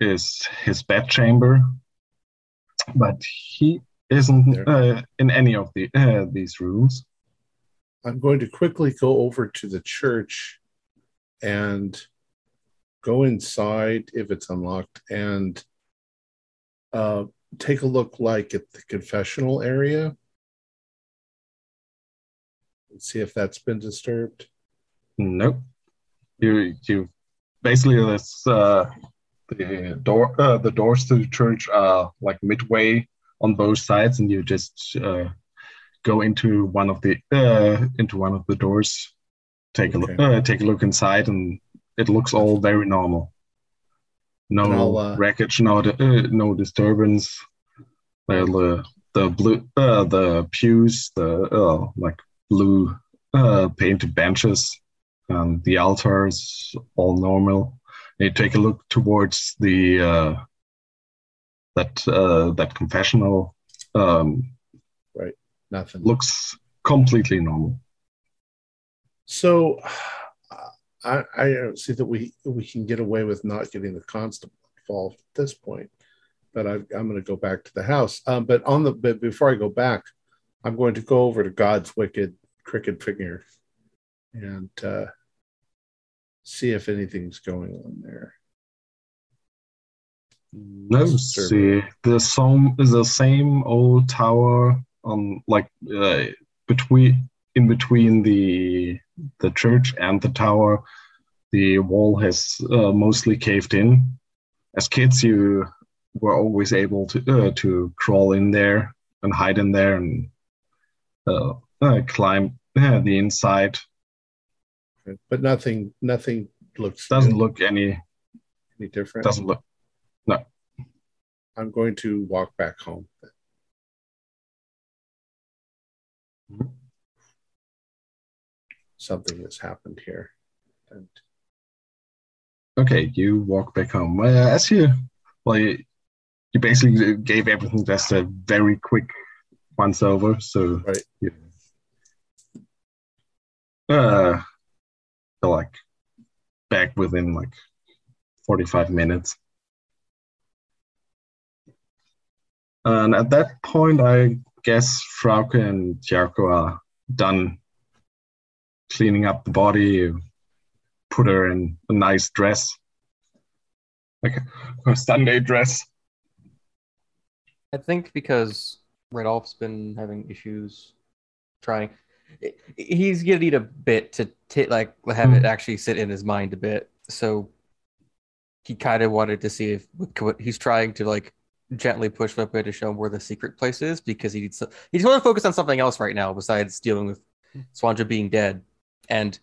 is his bed chamber. But he isn't uh, in any of the uh, these rooms. I'm going to quickly go over to the church and go inside if it's unlocked and uh, take a look like at the confessional area and see if that's been disturbed. Nope. You you basically this uh, the door uh, the doors to the church are like midway on both sides, and you just uh, go into one of the uh, into one of the doors, take okay. a look, uh, take a look inside, and it looks all very normal. No uh, wreckage, no uh, no disturbance. The the blue uh, the pews, the uh, like blue uh, painted benches. Um, the altar is all normal. You take a look towards the uh, that uh, that confessional. Um, right, nothing looks completely normal. So, uh, I, I don't see that we we can get away with not getting the constable involved at this point. But I, I'm going to go back to the house. Um, but on the but before I go back, I'm going to go over to God's Wicked Cricket Finger. And uh, see if anything's going on there. No, see, the same is the same old tower on, like, uh, between in between the the church and the tower. The wall has uh, mostly caved in. As kids, you were always able to uh, to crawl in there and hide in there and uh, uh, climb uh, the inside. But nothing, nothing looks doesn't good. look any any different. Doesn't look no. I'm going to walk back home. Mm-hmm. Something has happened here. And... Okay, you walk back home. Uh, as you, well, you, you basically gave everything just a very quick once over. So right. You, uh. like back within like forty-five minutes, and at that point I guess Frauke and Tjarkow are done cleaning up the body. You put her in a nice dress, like a Sunday dress, I think, because Rudolf's been having issues trying. He's gonna need a bit to t- like have it actually sit in his mind a bit. So he kind of wanted to see if he's trying to like gently push Flipway to show him where the secret place is, because he needs to, he just wants to focus on something else right now besides dealing with Swantje being dead, and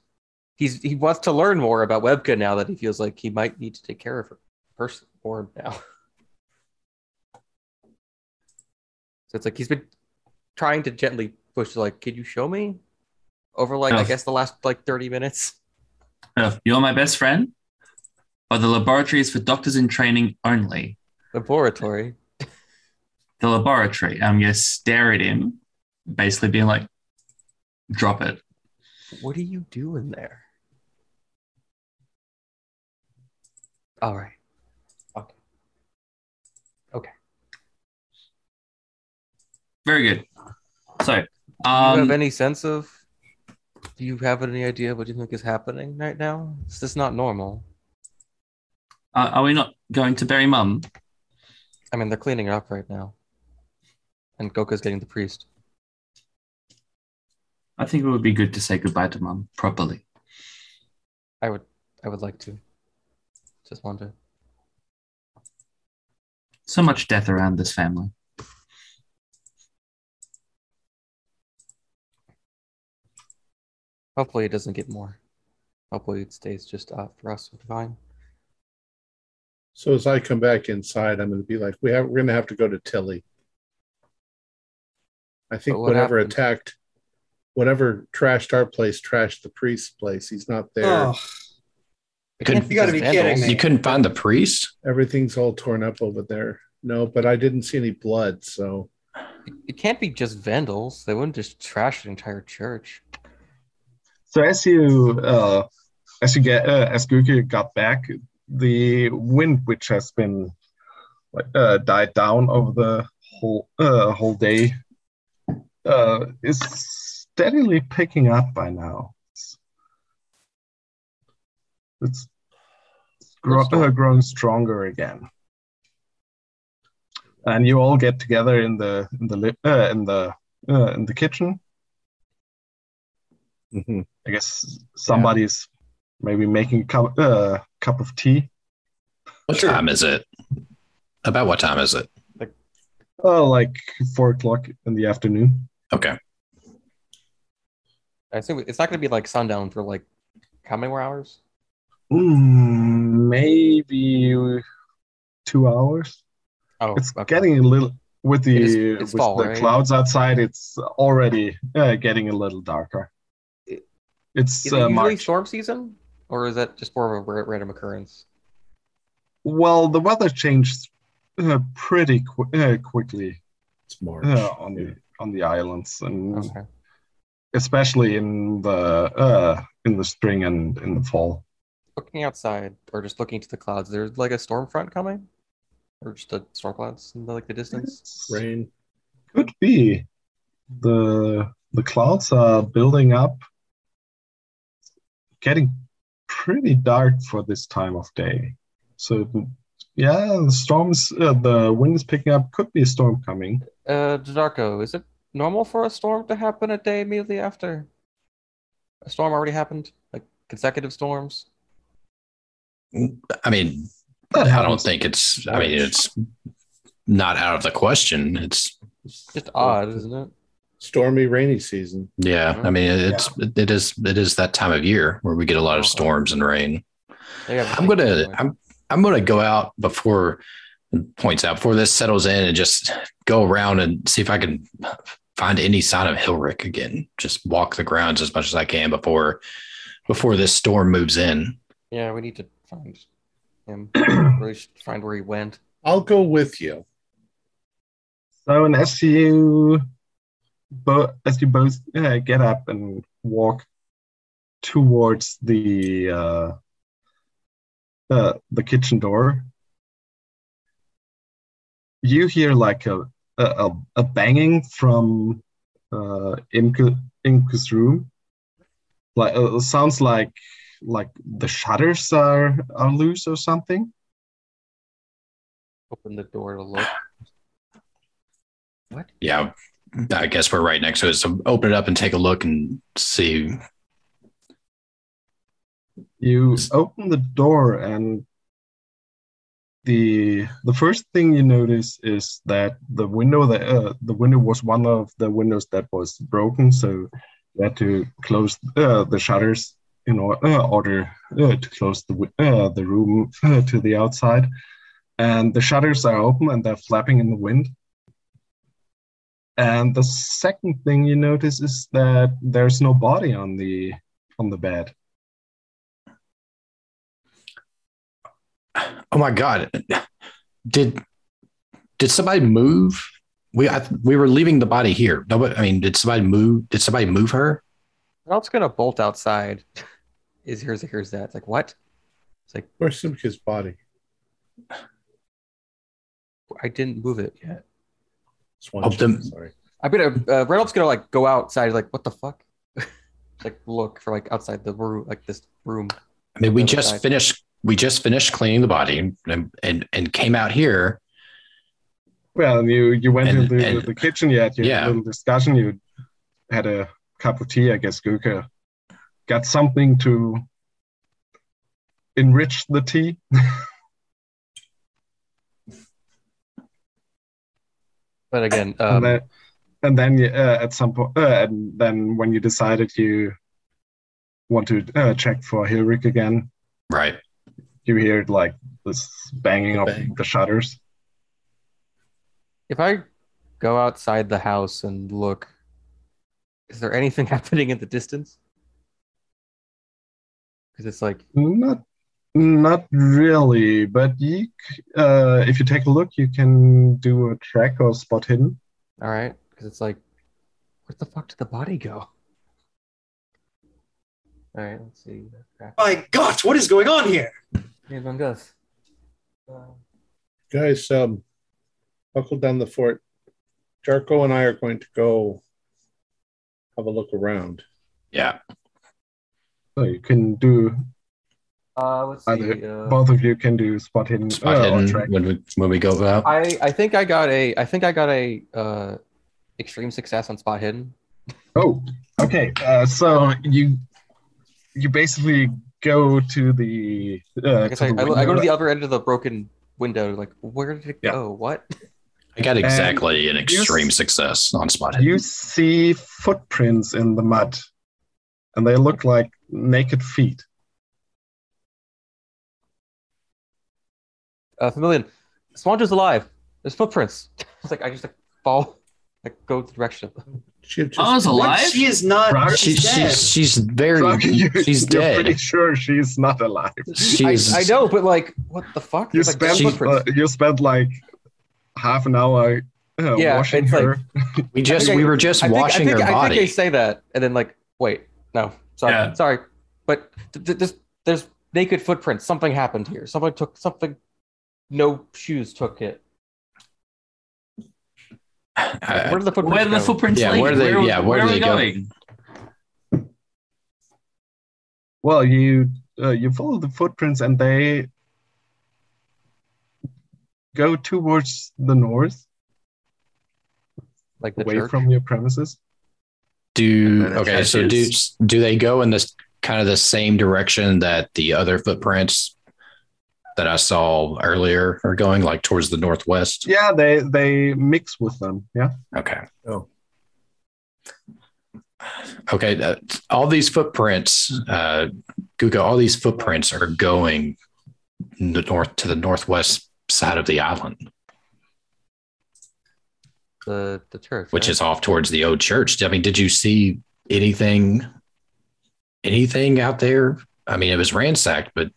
he's he wants to learn more about Wiebke now that he feels like he might need to take care of her person more now. So it's like he's been trying to gently. Push like, could you show me? Over like, Elf. I guess the last like thirty minutes. Elf, you're my best friend, but the laboratory is for doctors in training only. Laboratory? The laboratory. Um, you stare at him, basically being like, drop it. What are you doing there? All right. Okay. Okay. Very good. So... Um, do you have any sense of? Do you have any idea what you think is happening right now? Is this not normal? Uh, are we not going to bury Mum? I mean, they're cleaning it up right now, and Goka's getting the priest. I think it would be good to say goodbye to Mum properly. I would. I would like to. Just wonder. So much death around this family. Hopefully it doesn't get more. Hopefully it stays just uh, for us with Vine. So as I come back inside, I'm going to be like, we have, we're going to have to go to Tilly. I think what whatever happened? attacked, whatever trashed our place, trashed the priest's place. He's not there. Oh. Couldn't, you got to be kidding me. You couldn't find the priest? Everything's all torn up over there. No, but I didn't see any blood, so. It can't be just vandals. They wouldn't just trash the entire church. So as you uh, as you get uh, as Guka got back, the wind, which has been uh, died down over the whole uh, whole day, uh, is steadily picking up by now. It's grow, uh, grown stronger again. And you all get together in the in the uh, in the uh, in the kitchen. Mm-hmm. I guess somebody's yeah. maybe making a cup, uh, cup of tea. What sure. time is it? About what time is it? Like, oh, like four o'clock in the afternoon. Okay. I assume it's not going to be like sundown for like how many more hours? Mm, maybe two hours. Oh, it's okay. getting a little with the it is, it's with fall, the right? clouds outside. It's already uh, getting a little darker. It, it's is it uh, usually March. Storm season, or is that just more of a random occurrence? Well, the weather changed uh, pretty qu uh, quickly. It's March uh, on yeah. the on the islands, and okay. especially in the uh, in the spring and in the fall. Looking outside, or just looking to the clouds, there's like a storm front coming. Or just the storm clouds in the, like the distance? Rain. Could be. The the clouds are building up. Getting pretty dark for this time of day. So yeah, the storms, uh, the wind is picking up. Could be a storm coming. Uh, Tjarkow, is it normal for a storm to happen a day immediately after? A storm already happened? Like consecutive storms? I mean... That I don't think it's, I mean, it's not out of the question. It's just odd, isn't it? Stormy, rainy season. Yeah. I mean, it's, yeah. it is, it is that time of year where we get a lot of storms and rain. I'm going to, I'm, I'm going to go out before points out before this settles in and just go around and see if I can find any sign of Hilrich again, just walk the grounds as much as I can before, before this storm moves in. Yeah. We need to find him. Really find where he went. I'll go with you. So, and as you, but as you both uh, get up and walk towards the uh, uh, the kitchen door, you hear like a a, a banging from uh, Imke, Imke's room. Like uh, it sounds like. Like the shutters are, are loose or something. Open the door to look. What? Yeah, I guess we're right next to it. So open it up and take a look and see. You open the door and the the first thing you notice is that the window that uh, the window was one of the windows that was broken, so you had to close uh, the shutters. In order uh, to close the uh, the room uh, to the outside, and the shutters are open and they're flapping in the wind. And the second thing you notice is that there's no body on the on the bed. Oh my God! Did did somebody move? We I, we were leaving the body here. No, I mean, did somebody move? Did somebody move her? What else gonna bolt outside? Is here's here's that? It's like what? It's like where's Simka's body? I didn't move it yet. Swantje, them. Sorry. I bet uh, Red Elf's gonna like go outside. Like what the fuck? Like look for like outside the room, like this room. I mean, we just outside. finished. We just finished cleaning the body and and, and came out here. Well, you you went and, into the, and, the kitchen yet? You yeah. had a little discussion. You had a. cup of tea, I guess. Guka got something to enrich the tea. But again, um... and then, and then you, uh, at some point, uh, and then when you decided you want to uh, check for Hilrich again, right? You hear like this banging the bang. of the shutters. If I go outside the house and look. Is there anything happening in the distance? Because it's like not, not really. But you, uh, if you take a look, you can do a track or spot hidden. All right, because it's like, where the fuck did the body go? All right, let's see. My God, what is going on here? Here's one goes. Um, Guys, um, buckle down the fort. Tjarkow and I are going to go. Have a look around. Yeah. So you can do Uh, let's see. Uh, Both of you can do spot hidden. Spot uh, hidden track. When we when we go about. I I think I got a I think I got a uh, extreme success on spot hidden. Oh, okay. Uh, so you you basically go to the. Uh, I, to I, the I, I go to the other end of the broken window. Like, where did it yeah. go? What? I got exactly and an extreme s- success on spot hidden. You see footprints in the mud, and they look like naked feet. Uh, Familian, Swantje's alive. There's footprints. It's like I just like fall, like go the direction. She just, oh, is alive? Like, she is not. Frog, she's she's, dead. she's she's very. Frog, you, she's you're dead. Pretty sure she's not alive. She's, I, I know, but like, what the fuck? You spent like, uh, you spent like half an hour uh, yeah, washing her. Like, we just I, we were just I washing think, her I think, body. I think they say that, and then like, wait, no, sorry, yeah. sorry, but th- th- there's there's naked footprints. Something happened here. Someone took something. No shoes took it. Uh, where do the footprints? Where the footprints? Yeah, where are they? Where, yeah, where, where are they going? going? Well, you uh, you follow the footprints, and they go towards the north, like the away church? From your premises. Do okay. So do do they go in this kind of the same direction that the other footprints that I saw earlier are going, like towards the northwest? Yeah, they they mix with them. Yeah. Okay. Oh. Okay. Uh, all these footprints, uh, Guka, all these footprints are going the north to the northwest side of the island. The the church, which right? is off towards the old church. I mean, did you see anything? Anything out there? I mean, it was ransacked, but.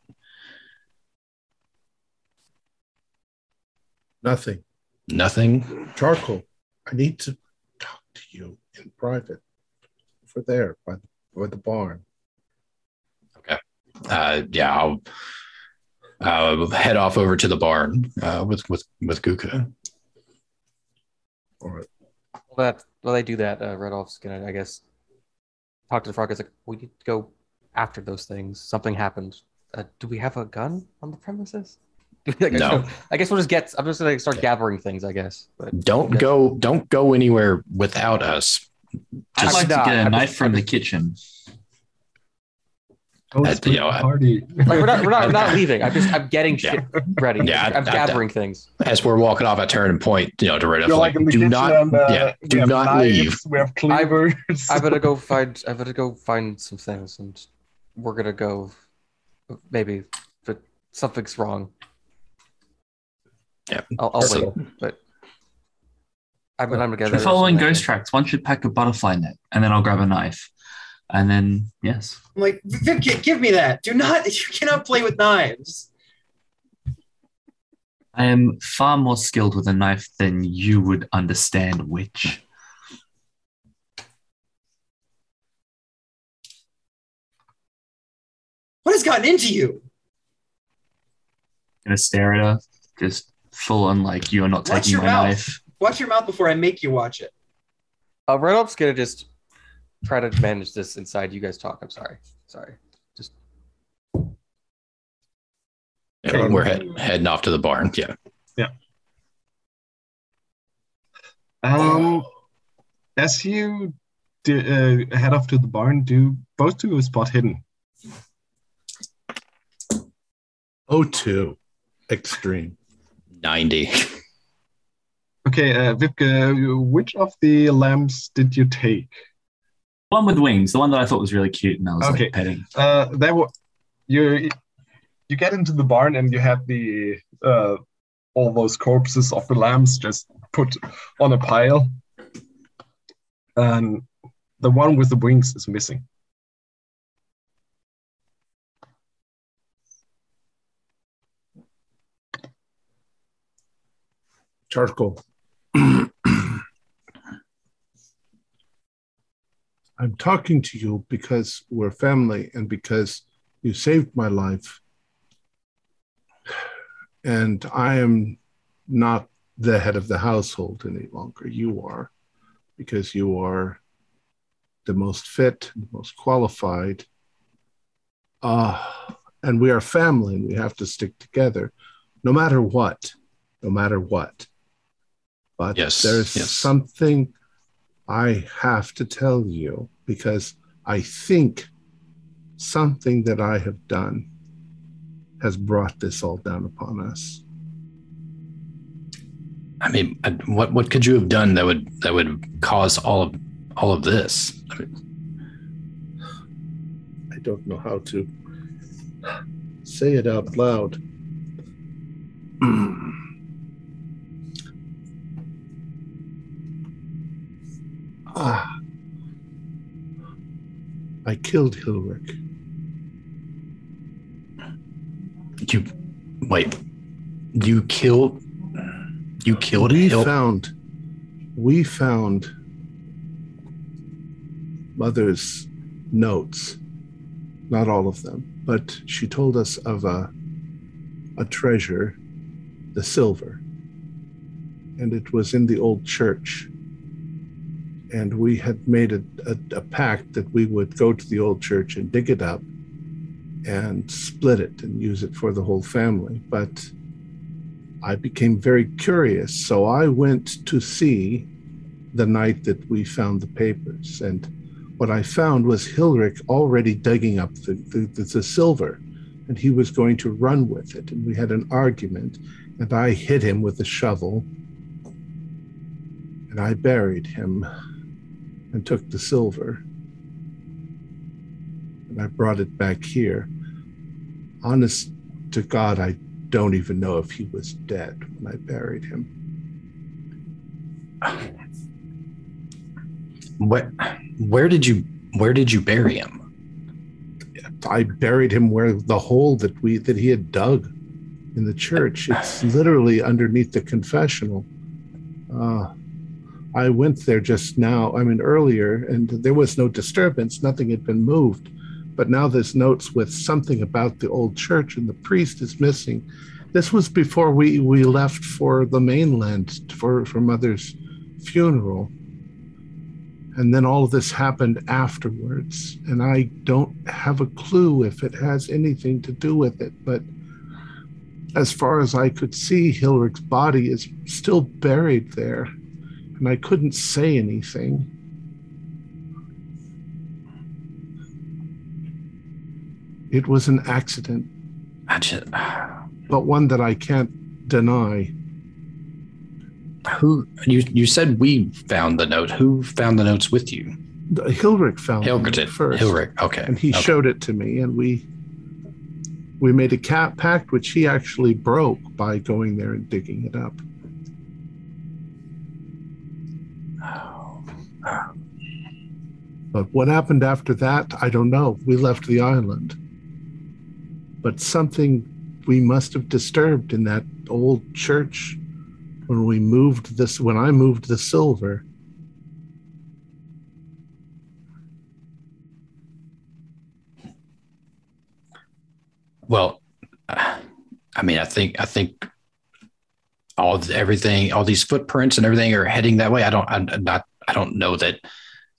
Nothing. Nothing? Tjarkow, I need to talk to you in private. Over there, by the, by the barn. Okay. Uh, yeah, I'll, I'll head off over to the barn uh, with, with, with Guka. All right. Well, that, well, they do that. Uh, Rudolph's going to, I guess, talk to the frog. It's like, we need to go after those things. Something happened. Uh, do we have a gun on the premises? Like, no. I guess, I guess we'll just get. I'm just gonna start gathering things. I guess. But don't yeah. go. Don't go anywhere without us. Just I'd like to get a knife just, from the kitchen. At, you know, party. Like, we're not. We're not, not leaving. I'm just. I'm getting yeah. shit ready. Yeah, I'm I, gathering I, things. As we're walking off, I turn and point. You know, to Red Elf. Like, like, do not. And, uh, yeah. Do not knives, leave. We have cleavers. I, I better go find. I better go find some things, and we're gonna go. Maybe, but something's wrong. Yeah, I'll, I'll so, wait. But I'm I'm together. Following ghost tracks, one should pack a butterfly net, and then I'll grab a knife, and then yes. I'm like, Viv, give me that. Do not. You cannot play with knives. I am far more skilled with a knife than you would understand, witch. What has gotten into you? I'm gonna stare at her. Just. Full on, like, you are not watch taking my mouth. Knife. Watch your mouth before I make you watch it. Uh, Rudolph's gonna just try to manage this inside. You guys talk. I'm sorry. Sorry. Just. Yeah, we're head, heading off to the barn. Yeah. Yeah. Um, as you d- uh, head off to the barn, do both do a spot hidden? Oh, two. Extreme. ninety. Okay, uh, Wiebke, which of the lamps did you take? One with wings, the one that I thought was really cute and I was okay. like petting. Uh, there were, you, you get into the barn and you have the uh, all those corpses of the lambs just put on a pile. And the one with the wings is missing. Tjarkow. I'm talking to you because we're family and because you saved my life. And I am not the head of the household any longer. You are, because you are the most fit, the most qualified. Uh, And we are family, and we have to stick together, no matter what, no matter what. But yes, there's yes. something I have to tell you, because I think something that I have done has brought this all down upon us. I mean, what what could you have done that would that would cause all of all of this? I mean, I don't know how to say it out loud. Ah, I killed Hilrich. You wait. You killed. You killed we Hil- found, we found Mother's notes, not all of them, but she told us of a, a treasure, the silver, and it was in the old church. And we had made a, a, a pact that we would go to the old church and dig it up and split it and use it for the whole family, but I became very curious, so I went to see the night that we found the papers. And what I found was Hilrich already digging up the, the, the silver, and he was going to run with it. And we had an argument, and I hit him with a shovel, and I buried him and took the silver, and I brought it back here. Honest to God, I don't even know if he was dead when I buried him. Where, where did you where did you bury him? I buried him where the hole that we that he had dug in the church. It's literally underneath the confessional. Uh, I went there just now, I mean earlier, and there was no disturbance. Nothing had been moved. But now there's notes with something about the old church, and the priest is missing. This was before we, we left for the mainland for, for Mother's funeral. And then all of this happened afterwards. And I don't have a clue if it has anything to do with it. But as far as I could see, Hilrich's body is still buried there. And I couldn't say anything. It was an accident, I just, but one that I can't deny. Who you you said we found the note? Who found the notes with you? Hilrich found Hilrich it first. Hilrich, okay, and he okay. showed it to me, and we we made a cat pact, which he actually broke by going there and digging it up. Oh. But what happened after that, I don't know. We left the island. But something we must have disturbed in that old church when we moved this, when I moved the silver. Well, I mean, I think, I think all everything, all these footprints and everything are heading that way. I don't, I'm not, I don't know that,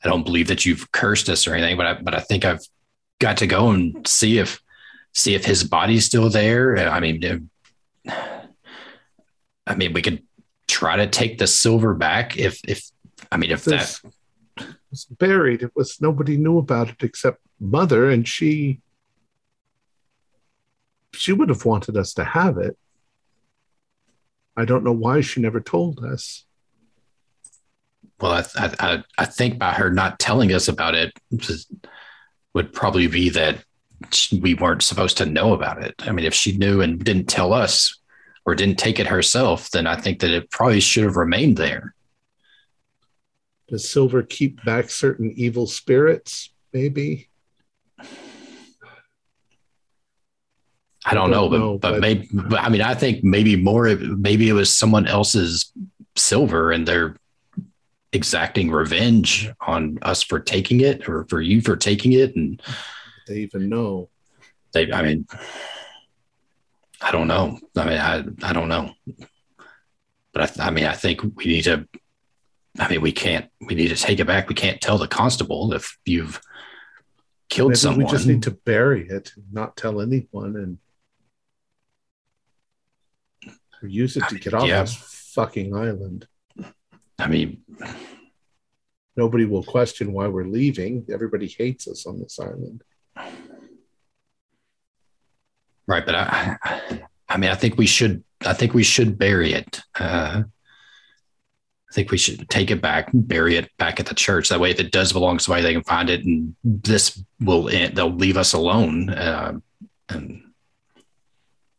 I don't believe that you've cursed us or anything, but I, but I think I've got to go and see if, See if his body's still there. I mean, I mean, we could try to take the silver back. If, if I mean, if this that was buried, it was nobody knew about it except Mother, and she she would have wanted us to have it. I don't know why she never told us. Well, I I I think by her not telling us about it would probably be that we weren't supposed to know about it. I mean, if she knew and didn't tell us or didn't take it herself, then I think that it probably should have remained there. Does silver keep back certain evil spirits? Maybe. I don't, I don't know, but, know, but, but maybe, but, I mean, I think maybe more, maybe it was someone else's silver and they're exacting revenge on us for taking it, or for you for taking it. And they even know they I mean I don't know I mean I I don't know but I, I mean I think we need to I mean we can't we need to take it back. We can't tell the constable if you've killed Maybe someone. We just need to bury it, not tell anyone, and use it I to mean, get off yeah. this fucking island. I mean, nobody will question why we're leaving. Everybody hates us on this island. Right, but I, I mean, I think we should, I think we should bury it. Uh, I think we should take it back, bury it back at the church. That way, if it does belong to somebody, they can find it, and this will end. They'll leave us alone. Uh, and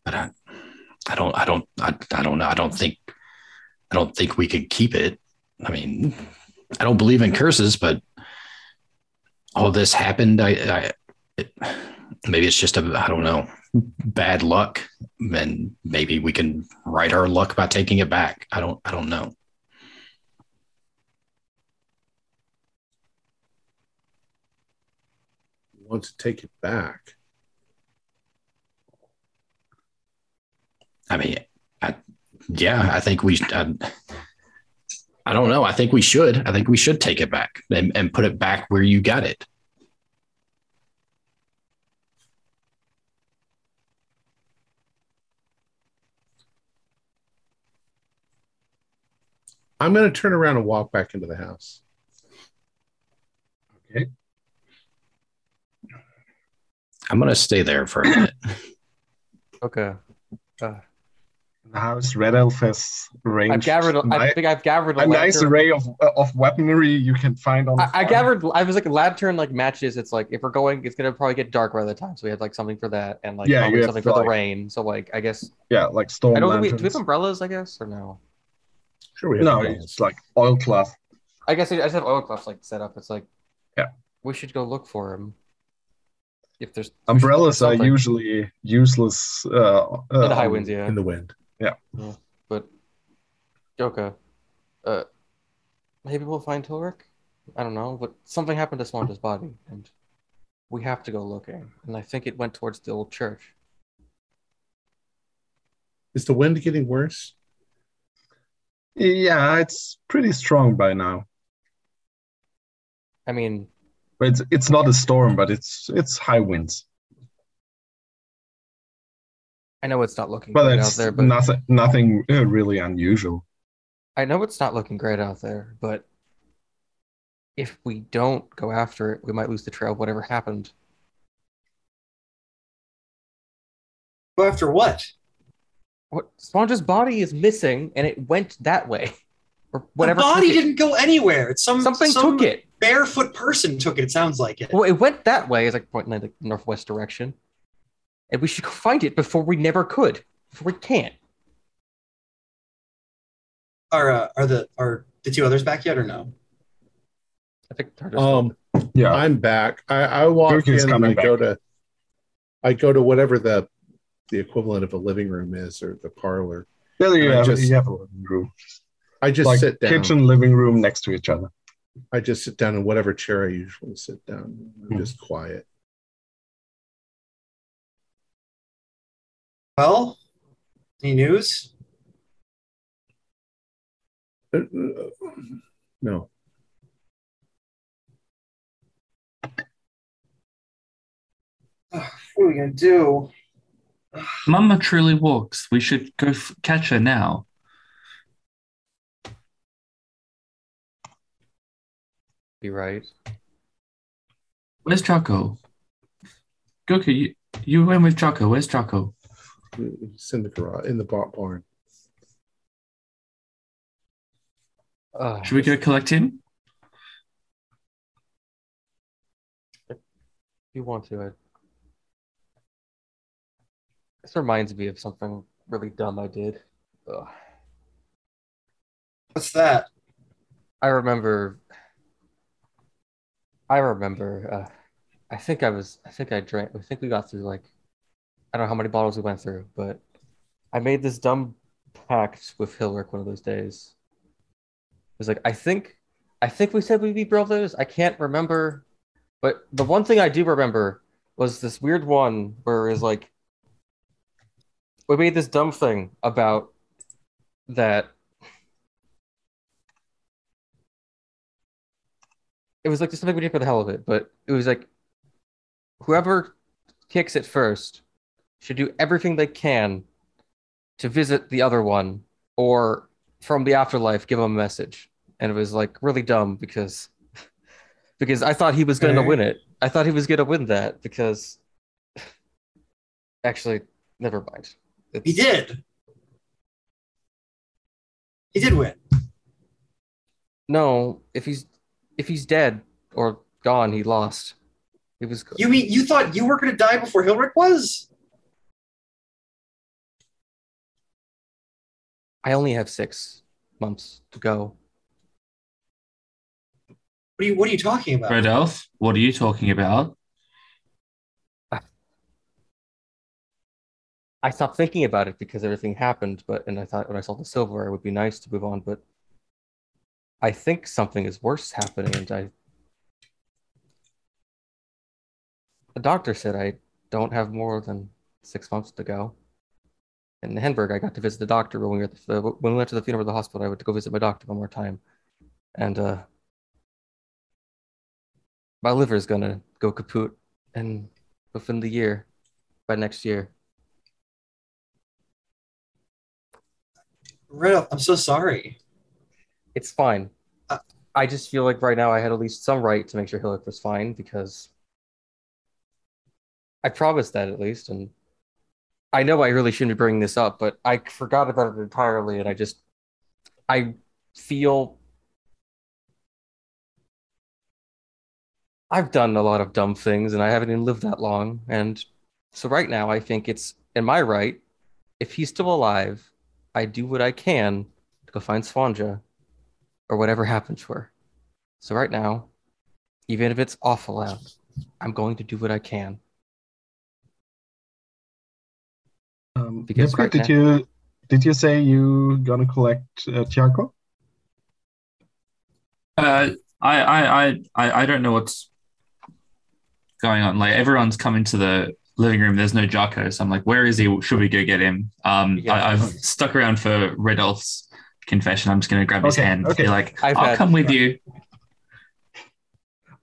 but I, I don't, I don't, I, I don't know. I don't think, I don't think we could keep it. I mean, I don't believe in curses, but all this happened. I, I it, maybe it's just a, I don't know. Bad luck, and maybe we can right our luck by taking it back. I don't, I don't know. You want to take it back? I mean, I, yeah, I think we. I, I don't know. I think we should. I think we should take it back and, and put it back where you got it. I'm going to turn around and walk back into the house. Okay. I'm going to stay there for a minute. Okay. Uh, in the house, Red Elf has arranged. I've gathered, I think I've gathered a, a nice array of of weaponry you can find on the I, I gathered, I was like a lantern, like matches. It's like, if we're going, it's going to probably get dark by the time. So we had like something for that and like yeah, probably something for like, the rain. So like, I guess. Yeah, like storm I don't lanterns. Do we have umbrellas, I guess, or no? Sure we have no, plans. It's like oilcloth. I guess I just have oilcloths like set up. It's like, yeah, we should go look for him. If there's umbrellas are usually useless uh, uh, in the high winds, yeah, in the wind, yeah. yeah. But okay, uh, maybe we'll find Hilrich. I don't know, but something happened to Swante's body, and we have to go looking. And I think it went towards the old church. Is the wind getting worse? Yeah, it's pretty strong by now. I mean, but it's it's not a storm, but it's it's high winds. I know it's not looking but great out there, but nothing nothing really unusual. I know it's not looking great out there, but if we don't go after it, we might lose the trail of whatever happened. Go after what? What Swante's body is missing, and it went that way, or whatever. The body didn't go anywhere. It's some something some took it. Barefoot person took it. It sounds like it. Well, it went that way. It's like pointing in the northwest direction, and we should go find it before we never could. Before we can't. Are uh, are the are the two others back yet or no? I think. Um. Back. Yeah, I'm back. I, I walk in and I back. go to. I go to whatever the. the equivalent of a living room is, or the parlor. Yeah, you have, just, you have a living room. I just like sit down. Kitchen, living room next to each other. I just sit down in whatever chair I usually sit down. I'm mm. just quiet. Well, any news? Uh, no. What are we going to do? Mama truly walks. We should go f- catch her now. Be right. Where's Tjarkow? Guka, you, you went with Tjarkow. Where's Tjarkow? It's in the garage, in the barn. Uh, should we go collect him? If you want to, I... This reminds me of something really dumb I did. Ugh. What's that? I remember. I remember. Uh, I think I was. I think I drank. I think we got through like, I don't know how many bottles we went through, but I made this dumb pact with Hilrich one of those days. It was like I think, I think we said we'd be brothers. I can't remember, but the one thing I do remember was this weird one where it was like. We made this dumb thing about that. It was like just something we did for the hell of it, but it was like whoever kicks it first should do everything they can to visit the other one, or from the afterlife, give him a message. And it was like really dumb because because I thought he was going to win it. I thought he was going to win that because actually, never mind. It's... He did. He did win. No, if he's if he's dead or gone, he lost. It was. You mean you thought you were going to die before Hilrich was? I only have six months to go. What are you, what are you talking about? Red Elf, what are you talking about? I, I stopped thinking about it because everything happened, but and I thought when I saw the silver, it would be nice to move on, but I think something is worse happening, and I... The doctor said I don't have more than six months to go. In Henburg, I got to visit the doctor when we, were the, when we went to the funeral of the hospital. I went to go visit my doctor one more time. And uh, my liver is going to go kaput and within the year, by next year. Riddle, I'm so sorry. It's fine. Uh, I just feel like right now I had at least some right to make sure Hillick was fine because I promised that at least. And I know I really shouldn't be bringing this up, but I forgot about it entirely, and I just, I feel, I've done a lot of dumb things, and I haven't even lived that long, and so right now I think it's in my right, if he's still alive, I do what I can to go find Swantje, or whatever happened to her. So right now, even if it's awful out, I'm going to do what I can. Um, because Wiebke, right did now, you did you say you gonna collect uh, Tjarkow? Uh, I, I I I don't know what's going on. Like everyone's come into the living room. There's no Tjarkow, so I'm like, where is he? Should we go get him? Um, yeah. I, I've stuck around for Red Elf's confession. I'm just gonna grab okay, his hand. Okay. Be like, I've I'll had, come with you.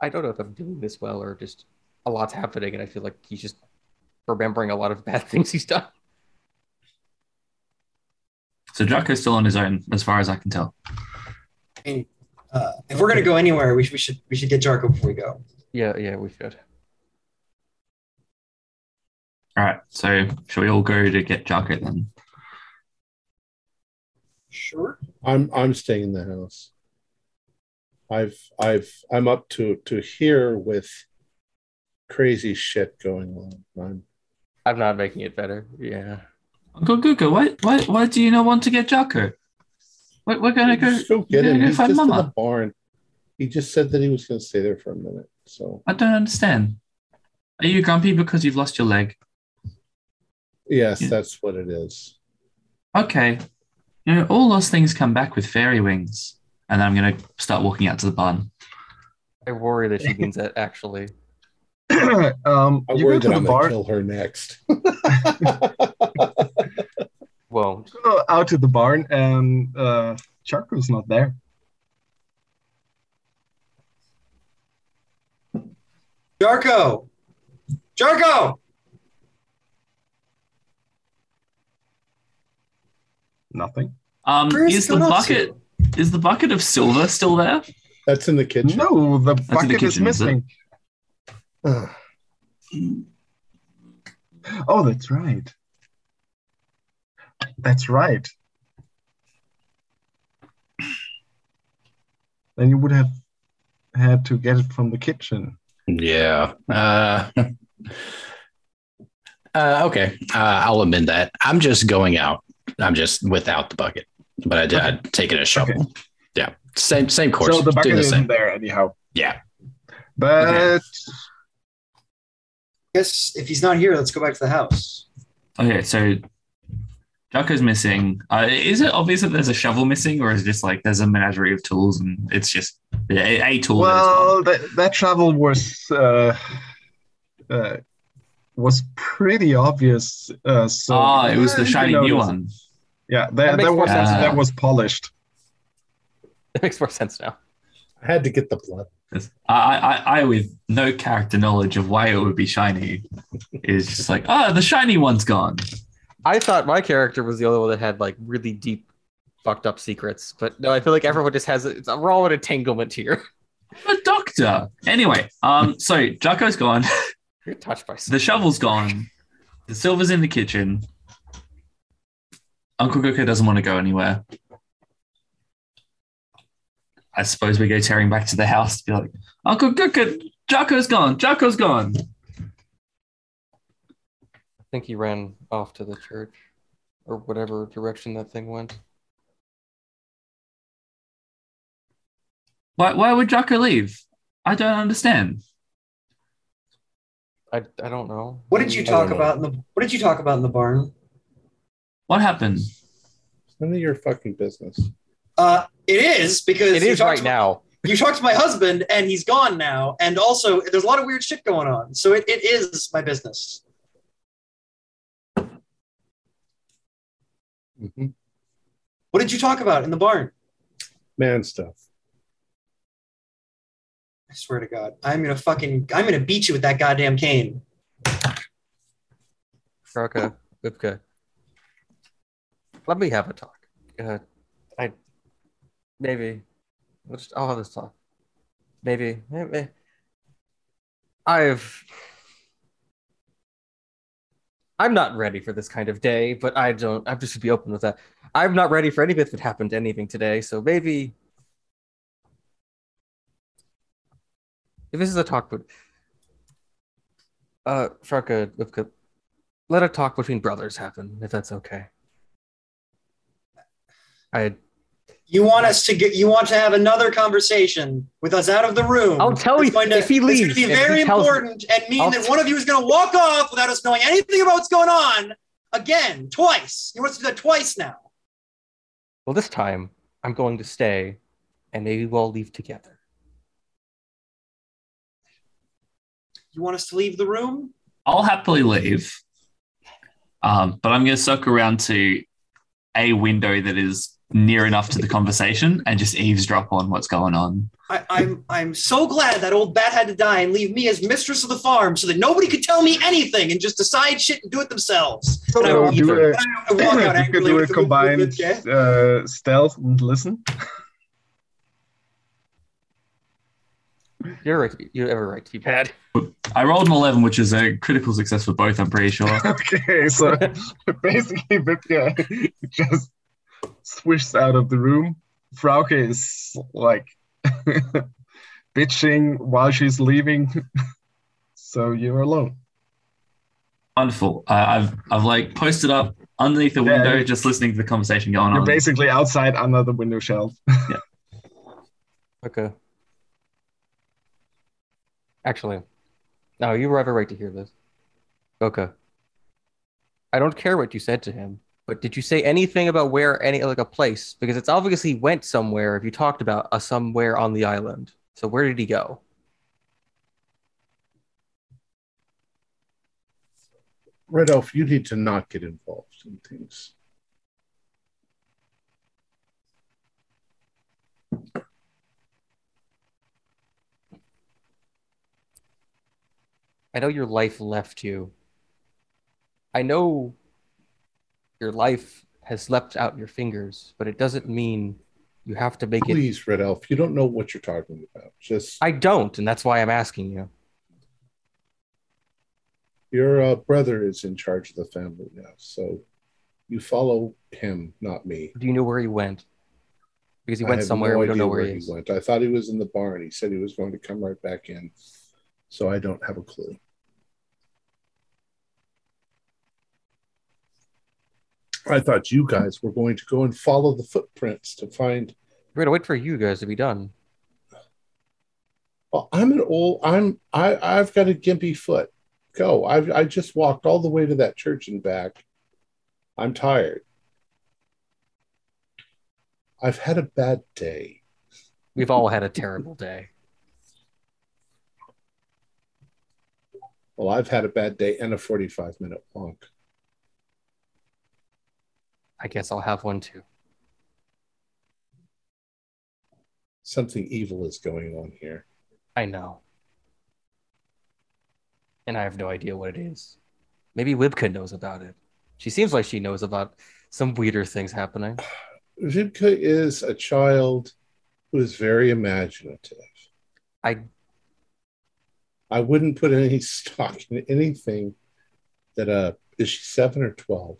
I don't know if I'm doing this well or just a lot's happening, and I feel like he's just remembering a lot of bad things he's done. So Draco's still on his own, as far as I can tell. I mean, uh, if we're gonna go anywhere, we should we should we should get Tjarkow before we go. Yeah, yeah, we should. All right, so shall we all go to get Tjarkow then? Sure. I'm I'm staying in the house. I've I've I'm up to to here with crazy shit going on. I'm I'm not making it better. Yeah. Uncle Guka, why, why, why do you not want to get Tjarkow? We're, we're going to go, go get him. Go He's just Mama. In the barn. He just said that he was going to stay there for a minute. So I don't understand. Are you grumpy because you've lost your leg? Yes, yeah. That's what it is. Okay. You know, all those things come back with fairy wings. And then I'm going to start walking out to the barn. I worry that she means that, actually. um, I worry that I'm going to kill her next. Well, go out to the barn, and uh, Tjarkow's not there. Tjarkow, Tjarkow. Nothing. Um, Where's is the bucket? To? Is the bucket of silver still there? That's in the kitchen. No, the That's bucket the kitchen, is missing. Oh, that's right. That's right. Then you would have had to get it from the kitchen. Yeah. Uh, uh, okay. Uh, I'll amend that. I'm just going out. I'm just without the bucket, but I did. Okay. I'd taken a shovel. Okay. Yeah. Same. Same course. So the bucket the isn't same. There anyhow. Yeah. But. Okay. I guess if he's not here, let's go back to the house. Okay, so Tjarkow's missing. Uh, is it obvious that there's a shovel missing, or is it just like there's a menagerie of tools and it's just a, a tool? Well, that, that shovel was uh, uh, was pretty obvious. Uh, so ah, it was the shiny new one. Yeah, that, that, that was uh, that was polished. It makes more sense now. I had to get the blood. I, I, I, with no character knowledge of why it would be shiny, is just like, ah, oh, the shiny one's gone. I thought my character was the only one that had like really deep, fucked up secrets, but no, I feel like everyone just has. It's, we're all in a tanglement here. I'm a doctor, anyway. Um, so Tjarkow's gone. You're touched by something. The shovel's gone. The silver's in the kitchen. Uncle Guka doesn't want to go anywhere. I suppose we go tearing back to the house to be like, Uncle Guka, Tjarkow's gone, Tjarkow's gone. I think he ran off to the church or whatever direction that thing went. Why, why would Tjarkow leave? I don't understand. I, I don't know. What did you talk about in the What did you talk about in the barn? What happened? It's none of your fucking business. Uh, it is, because it is right now. You talked to my husband and he's gone now, and also there's a lot of weird shit going on. So it, it is my business. Mm-hmm. What did you talk about in the barn? Man stuff. I swear to God, I'm gonna fucking, I'm gonna beat you with that goddamn cane. Frauke, Wiebke, let me have a talk. Uh, I, maybe, I'll, just, I'll have this talk. Maybe, maybe. I've, I'm not ready for this kind of day, but I don't, I'm just to be open with that. I'm not ready for anything that happened to anything today, so maybe. If this is a talk, uh, Frauke, Wiebke, let a talk between brothers happen, if that's okay. I. You want us to get? You want to have another conversation with us out of the room? I'll tell you to, if he leaves. It's going to be very important me, and mean I'll that t- one of you is going to walk off without us knowing anything about what's going on. Again, twice. You want us to do that twice now. Well, this time I'm going to stay, and maybe we'll leave together. You want us to leave the room? I'll happily leave. Um, but I'm going to circle around to a window that is near enough to the conversation and just eavesdrop on what's going on. I, I'm I'm so glad that old bat had to die and leave me as mistress of the farm so that nobody could tell me anything and just decide shit and do it themselves. So I will do a, I walk out you could do a combined with, with, yeah. uh, stealth and listen. You're right. You're ever right, T-Pad. I rolled an eleven, which is a critical success for both, I'm pretty sure. Okay, so basically, Wiebke just swishes out of the room. Frauke is like bitching while she's leaving, so you're alone. Wonderful. Uh, I've I've like posted up underneath the window, yeah, just listening to the conversation going you're on. You're basically outside under the window shelf. Yeah. Okay. Actually, no, you were ever right to hear this. Okay. I don't care what you said to him, but did you say anything about where any, like a place? Because it's obviously he went somewhere if you talked about a somewhere on the island. So where did he go? Red Elf, you need to not get involved in things. I know your life left you. I know your life has leapt out your fingers, but it doesn't mean you have to make Please, it. Please, Red Elf, you don't know what you're talking about. Just I don't, and that's why I'm asking you. Your uh, brother is in charge of the family now, so you follow him, not me. Do you know where he went? Because he I went somewhere, no we don't know where, where he is. Went. I thought he was in the barn. He said he was going to come right back in. So I don't have a clue. I thought you guys were going to go and follow the footprints to find. We're going to wait for you guys to be done. Well, I'm an old. I'm. I. I've got a gimpy foot. Go. I've. I just walked all the way to that church and back. I'm tired. I've had a bad day. We've all had a terrible day. Well, I've had a bad day and a forty-five minute walk. I guess I'll have one too. Something evil is going on here. I know. And I have no idea what it is. Maybe Wiebke knows about it. She seems like she knows about some weirder things happening. Wiebke is a child who is very imaginative. I I wouldn't put any stock in anything that uh is she seven or twelve?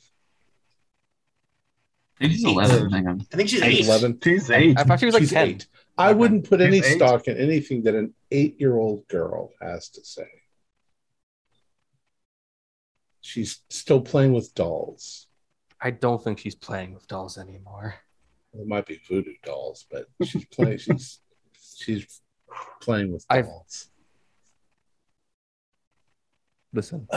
I think she's eleven. Hang on. I think she's eight. eleven. She's eight. I thought she was like she's ten. Eight. I okay. wouldn't put she's any eight. stock in anything that an eight-year-old girl has to say. She's still playing with dolls. I don't think she's playing with dolls anymore. It might be voodoo dolls, but she's playing. she's she's playing with dolls. I've... Listen.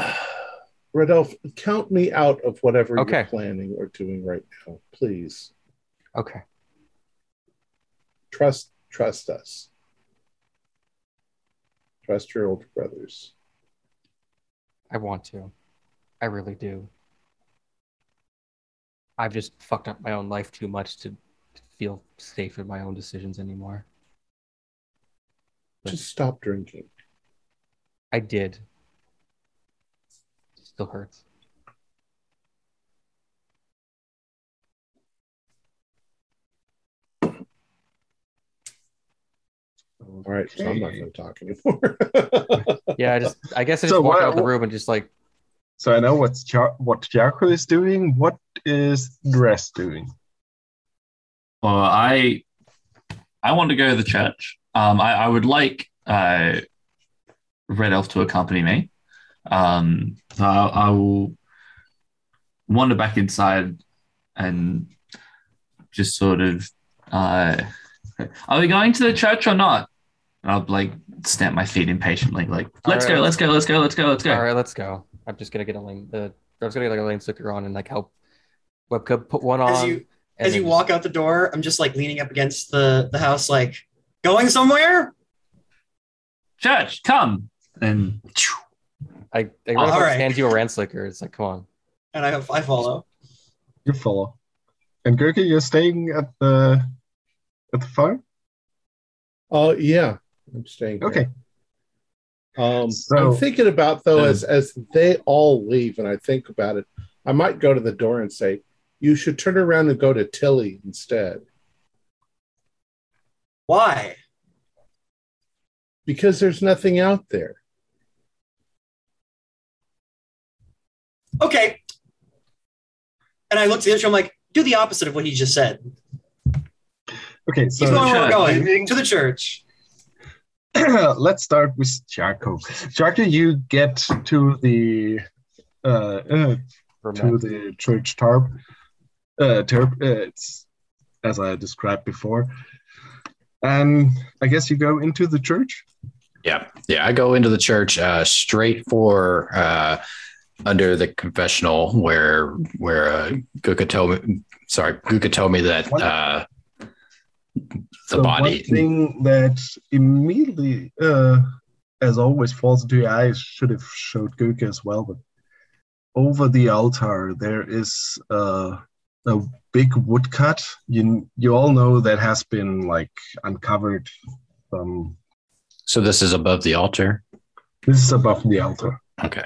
Rudolf, count me out of whatever okay. you're planning or doing right now, please. Okay. Trust, trust us. Trust your older brothers. I want to. I really do. I've just fucked up my own life too much to feel safe in my own decisions anymore. But just stop drinking. I did. Still hurts. All right, okay. So I'm not going to talk anymore. yeah, I just I guess I just so walked what, out of the room and just like. So I know what's Char- what Tjarkow is doing. What is Dress doing? Well, I I want to go to the church. Um, I, I would like uh, Red Elf to accompany me. Um, so I, I will wander back inside and just sort of, uh, are we going to the church or not? And I'll like stamp my feet impatiently, like, let's right, go, let's go, let's go, let's go, let's go. All right, let's go. I'm just gonna get a lane. Uh, I was gonna get like a lane sticker on and like help Wiebke put one on. As you, as you walk out the door, I'm just like leaning up against the, the house, like going somewhere. Church, come and. I, I really oh, right. hand you a ran slicker. It's like, come on. And I I follow. You follow. And Gurki, you're staying at the at the farm? Oh uh, yeah, I'm staying. Okay. Um, so, I'm thinking about though um, as as they all leave, and I think about it, I might go to the door and say, "You should turn around and go to Tilly instead." Why? Because there's nothing out there. Okay. And I look to the intro, I'm like, do the opposite of what he just said. Okay, so going where we're going, to the church. Let's start with Tjarkow. Tjarkow, you get to the uh, uh, to the church tarp. Uh, tarp uh, it's as I described before. And I guess you go into the church? Yeah, yeah, I go into the church uh, straight for... Uh, under the confessional where where uh, Guka told me sorry Guka told me that uh, the so body one thing that immediately uh, as always falls into your eyes should have showed Guka as well, but over the altar there is uh, a big woodcut you you all know that has been like uncovered from so this is above the altar this is above the altar okay.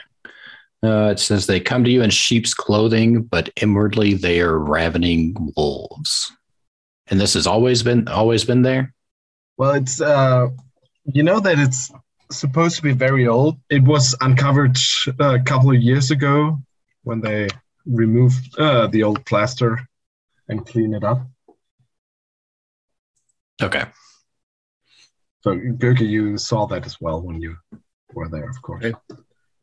Uh, it says they come to you in sheep's clothing, but inwardly they are ravening wolves. And this has always been always been there? Well, it's uh, you know that it's supposed to be very old. It was uncovered uh, a couple of years ago when they removed uh, the old plaster and cleaned it up. Okay. So, Gurki, you saw that as well when you were there, of course. Okay.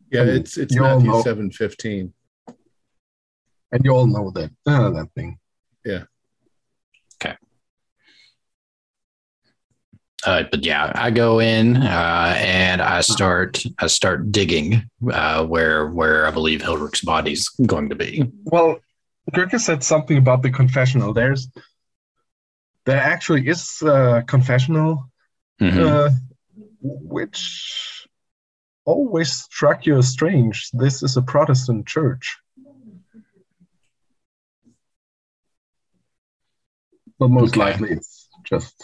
Yeah, it's it's Matthew seven fifteen. And you all know that uh, that thing. Yeah. Okay. Uh, but yeah, I go in uh, and I start I start digging uh, where where I believe Hilrich's body's going to be. Well, Gurka said something about the confessional. There's there actually is a confessional, mm-hmm. uh, which. Always struck you as strange. This is a Protestant church. But most okay. likely it's just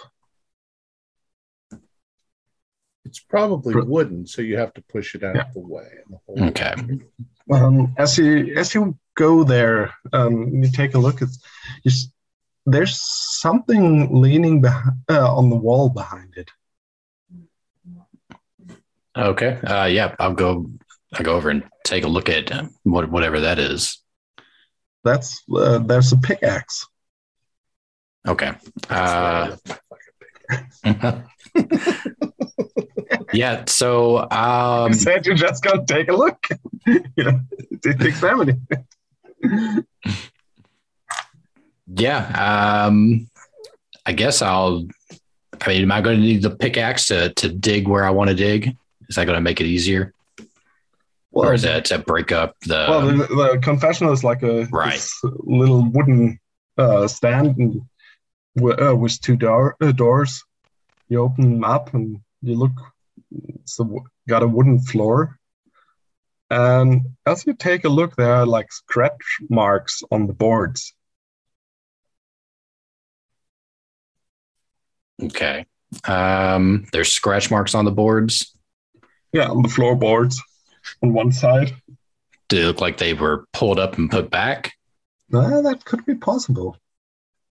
It's probably wooden, so you have to push it out yeah. of the way. The whole okay. Um, as you as you go there, um, you take a look at. You, there's something leaning behind, uh, on the wall behind it. Okay. Uh, yeah, I'll go. I go over and take a look at what whatever that is. That's uh, there's a pickaxe. Okay. Uh, yeah. So um, you said you just gonna take a look. You know, examine it. Yeah. Um, I guess I'll. I mean, am I going to need the pickaxe to to dig where I want to dig? Is that going to make it easier? Well, or is that to break up the... Well, the, the confessional is like a right. little wooden uh, stand and w- uh, with two door- uh, doors. You open them up and you look. It's a w- got a wooden floor. And as you take a look, there are like scratch marks on the boards. Okay. Um, there's scratch marks on the boards? Yeah, on the floorboards. On one side. Do they look like they were pulled up and put back? Uh, that could be possible.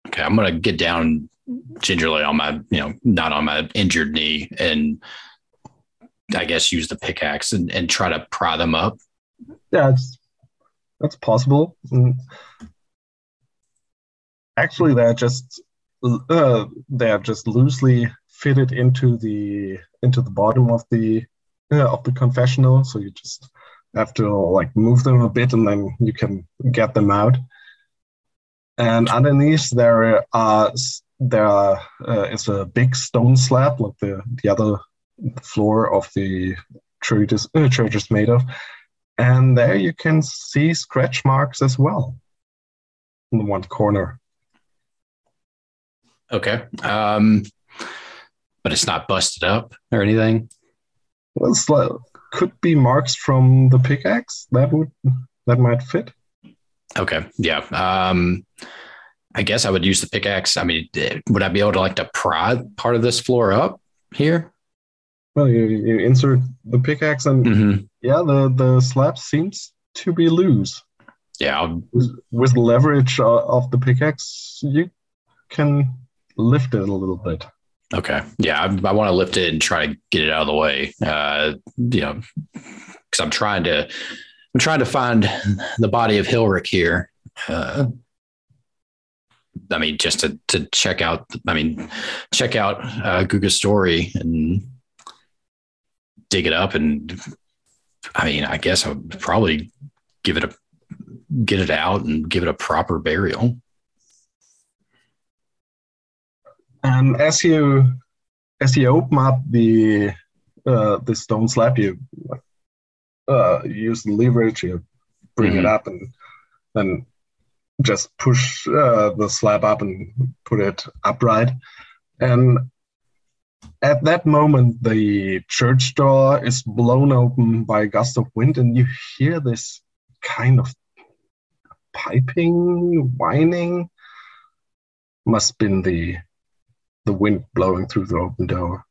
Okay, I'm going to get down gingerly on my, you know, not on my injured knee and I guess use the pickaxe and, and try to pry them up. Yeah, it's, that's possible. Actually, they're just uh, they're just loosely fitted into the into the bottom of the of the confessional, so you just have to like move them a bit and then you can get them out. And underneath there are there are, uh, is a big stone slab like the, the other floor of the church is, uh, church is made of, and there you can see scratch marks as well in one corner. Okay, um, but it's not busted up or anything? Well, like, could be marks from the pickaxe. That would that might fit. Okay, yeah. Um, I guess I would use the pickaxe. I mean, would I be able to like to pry part of this floor up here? Well, you, you insert the pickaxe, and mm-hmm. yeah, the, the slab seems to be loose. Yeah, I'll... with, with leverage of the pickaxe, you can lift it a little bit. Okay. Yeah, I, I want to lift it and try to get it out of the way. Uh, you know, because I'm trying to, I'm trying to find the body of Hilrich here. Uh, I mean, just to to check out. I mean, check out uh, Guga's story and dig it up. And I mean, I guess I would probably give it a get it out and give it a proper burial. And as you as you open up the uh, the stone slab, you uh, use the leverage, you bring mm-hmm. it up, and then just push uh, the slab up and put it upright. And at that moment, the church door is blown open by a gust of wind, and you hear this kind of piping, whining. Must been the the wind blowing through the open door.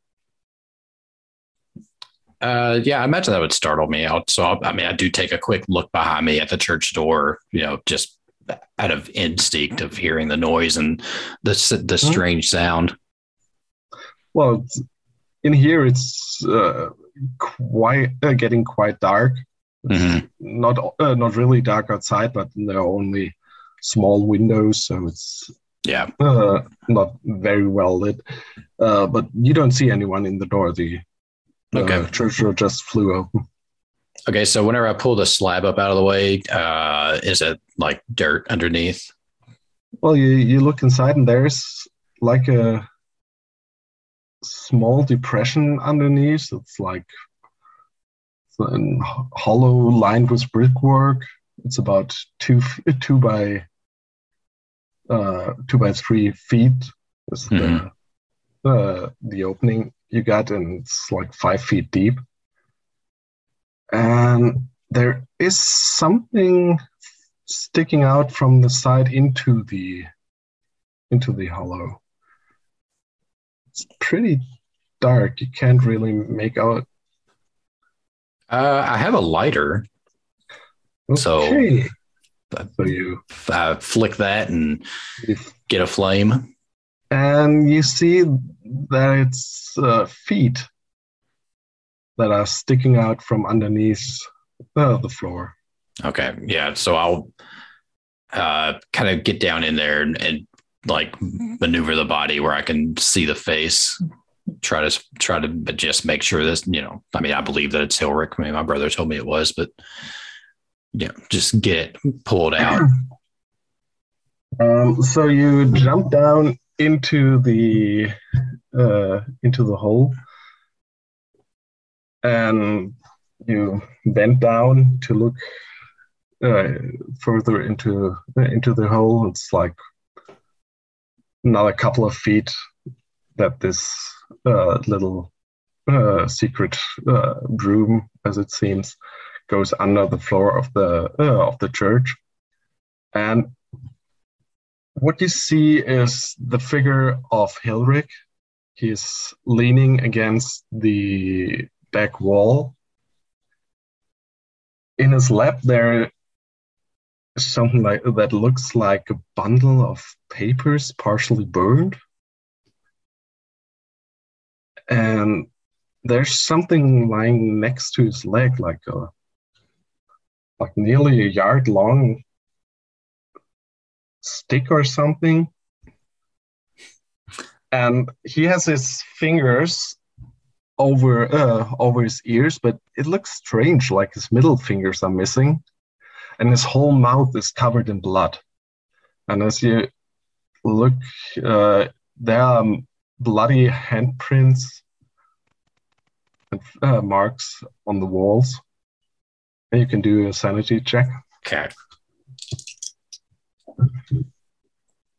Uh, yeah, I imagine that would startle me out. So, I'll, I mean, I do take a quick look behind me at the church door, you know, just out of instinct of hearing the noise and the, the strange sound. Well, in here, it's uh, quite uh, getting quite dark. Mm-hmm. Not uh, not really dark outside, but there are only small windows, so it's Yeah, uh, not very well lit, uh, but you don't see anyone in the door. The uh, okay. church door just flew open. Okay, so whenever I pull the slab up out of the way, uh, is it like dirt underneath? Well, you, you look inside and there's like a small depression underneath. It's like hollow, lined with brickwork. It's about two two by... Uh, two by three feet is mm-hmm. the uh, the opening you got, and it's like five feet deep. And there is something sticking out from the side into the into the hollow. It's pretty dark. You can't really make out. Uh, I have a lighter. Okay. So, so you I flick that and get a flame. And you see that it's uh, feet that are sticking out from underneath uh, the floor. Okay, yeah. So I'll uh, kind of get down in there and, and like maneuver the body where I can see the face. Try to try to, but just make sure that, you know. I mean, I believe that it's Hilrich. I mean, my brother told me it was, but yeah, you know, just get it pulled out. Um, so you jump down into the uh, into the hole, and you bend down to look uh, further into into the hole. It's like another couple of feet that this uh, little uh, secret uh, room, as it seems, goes under the floor of the uh, of the church. And what you see is the figure of Hilrich. He's leaning against the back wall. In his lap, there is something like that looks like a bundle of papers partially burned. And there's something lying next to his leg, like a, like nearly a yard long stick or something. And he has his fingers over uh, over his ears, but it looks strange, like his middle fingers are missing, and his whole mouth is covered in blood. And as you look, uh, there are bloody handprints and uh, marks on the walls. And you can do a sanity check. Okay.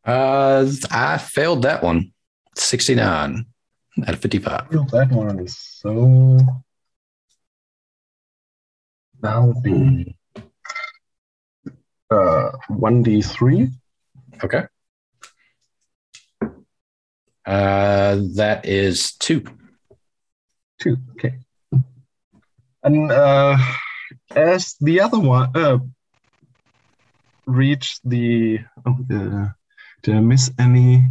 Uh, I failed that one. sixty-nine out of fifty-five. I failed that one. So that'll be uh, one d three. Okay. Uh, that is two. Two, okay. And uh, as the other one uh, reached the, oh, uh, did I miss any?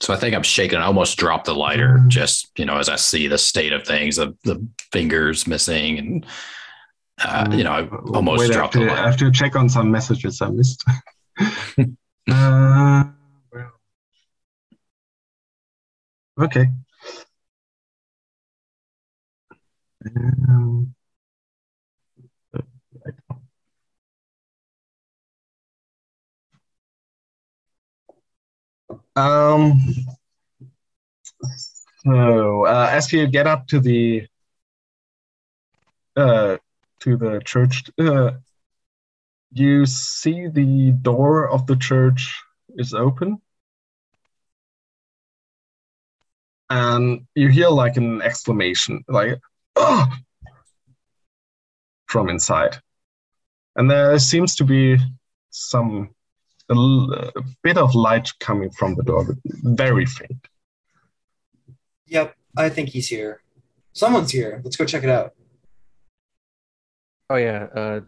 So I think I'm shaking. I almost dropped the lighter. Mm-hmm. Just, you know, as I see the state of things, the, the fingers missing and. Uh, you know, I almost Wait, dropped I have, to, I have to check on some messages I missed. uh, well. Okay. Um, um, so, uh, as you get up to the uh, to the church, uh, you see the door of the church is open. And you hear like an exclamation, like, oh! From inside. And there seems to be some, a, l- a bit of light coming from the door, but very faint. Yep, I think he's here. Someone's here, let's go check it out. Oh yeah, uh,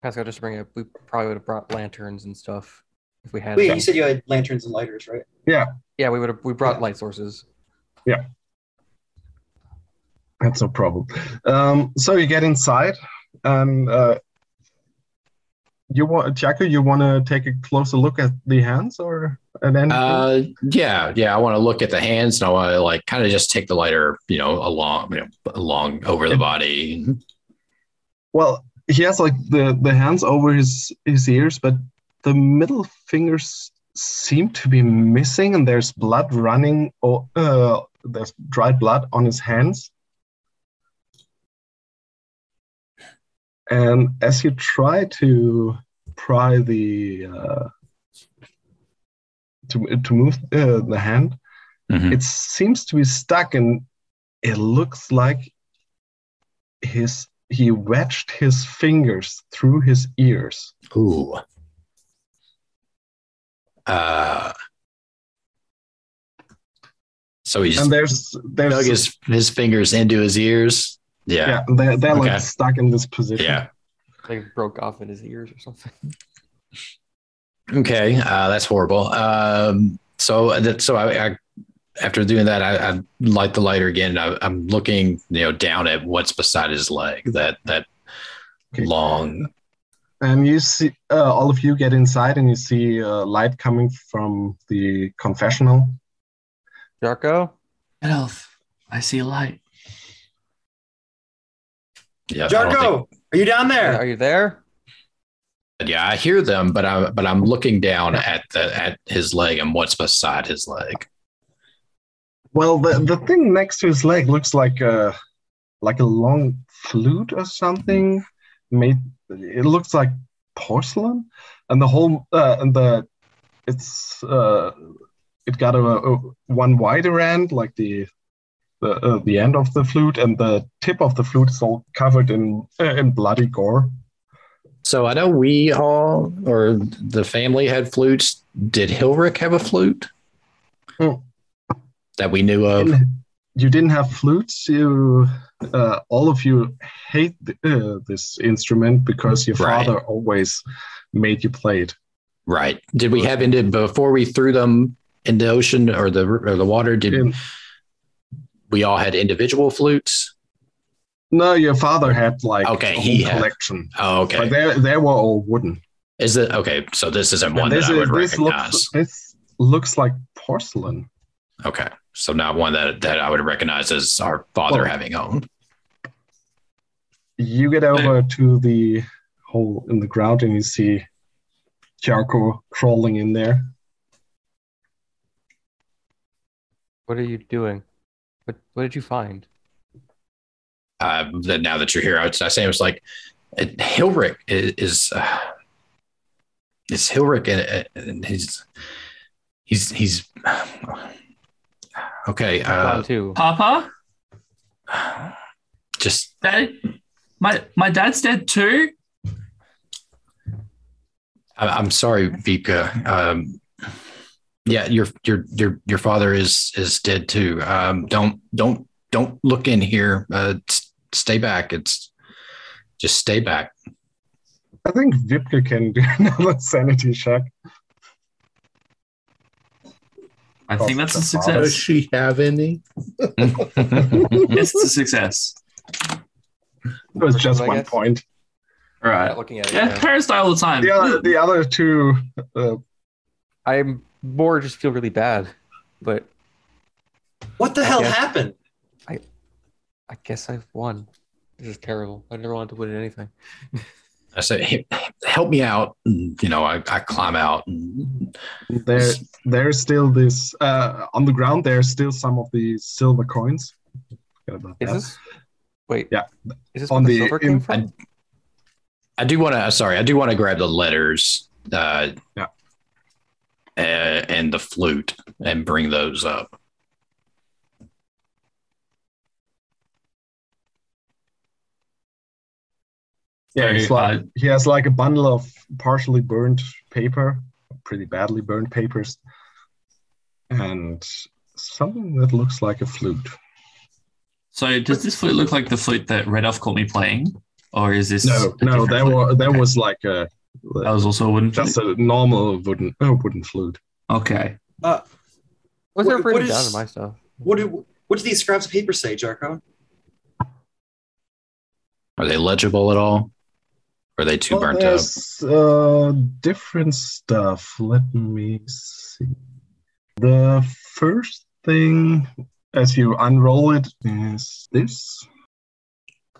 Pascal, just to bring it up, we probably would have brought lanterns and stuff if we had. Wait, them. You said you had lanterns and lighters, right? Yeah. Yeah, we would have. We brought yeah. light sources. Yeah, that's no problem. Um, so you get inside, and uh, you want, Tjarkow, you want to take a closer look at the hands or at anything? Uh, yeah, yeah, I want to look at the hands, and I want to like kind of just take the lighter, you know, along, you know, along over the body. Well, he has like the, the hands over his, his ears, but the middle fingers seem to be missing, and there's blood running, or uh, there's dried blood on his hands. And as you try to pry the uh, to to move uh, the hand, mm-hmm. it seems to be stuck, and it looks like his. He wedged his fingers through his ears. Ooh. Uh, So he's and there's there's dug his, his fingers into his ears. Yeah, yeah they're, they're okay. like stuck in this position. Yeah, they broke off in his ears or something. Okay, uh, that's horrible. Um, so that so I, I after doing that, I, I light the lighter again. And I, I'm looking, you know, down at what's beside his leg. That that okay. long. And you see, uh, all of you get inside, and you see uh, light coming from the confessional. Tjarkow? Red Elf, I see light. Yeah, Tjarkow, think... are you down there? Are you there? Yeah, I hear them, but I'm but I'm looking down at the at his leg and what's beside his leg. Well, the, the thing next to his leg looks like a like a long flute or something. Made it looks like porcelain, and the whole uh, and the it's. Uh, It got a, a one wider end, like the the uh, the end of the flute, and the tip of the flute is all covered in uh, in bloody gore. So I know we all, or the family, had flutes. Did Hilrich have a flute hmm. that we knew of? You didn't have flutes. You uh, all of you hate the, uh, this instrument because your right. father always made you play it. Right? Did we have it before we threw them? In the ocean or the or the water, did in, we all had individual flutes? No, your father had like okay, a he collection. Had, oh, okay, but they they were all wooden. Is it okay? So this isn't one this that is, I would this recognize. Looks, this looks like porcelain. Okay, so not one that that I would recognize as our father well, having owned. You get over okay. to the hole in the ground and you see Tjarkow crawling in there. What are you doing? What What did you find? Uh, that now that you're here, I, would, I say it was like it, Hilrich is is, uh, is Hilrich and, and he's he's he's okay. Uh, Papa, just Dad, my my dad's dead too. I, I'm sorry, Wiebke. Um Yeah, your your your your father is is dead too. Um, don't don't don't look in here. Uh, stay back. It's just stay back. I think Wiebke can do another sanity check. I think that's a success. Does she have any? It's a success. It was just one point. All right. Not looking at it. Yeah, yeah. Parents die all the time. The other, the other two. Uh, I'm. More just feel really bad, but what the I hell guess, happened? I, I guess I've won. This is terrible. I never wanted to win anything. I said, hey, help me out. And, you know, I, I climb out. And... There, there's still this uh, on the ground. There's still some of the silver coins. About is that. This? Wait, yeah. Is this on the, the silver in, came from? I, I do want to. Sorry, I do want to grab the letters. Uh, yeah. Uh, and the flute and bring those up. Yeah, it's like, he has like a bundle of partially burned paper, pretty badly burned papers, and something that looks like a flute. So does this flute look like the flute that Red Elf caught me playing? Or is this No, no, there were there okay. was like a That was also a wooden flute? That's a normal wooden uh, wooden flute. Okay. Uh, What's what, what down in my stuff? What do what do these scraps of paper say, Tjarkow? Are they legible at all? Or are they too well, burnt up? Uh, different stuff. Let me see. The first thing, as you unroll it, is this.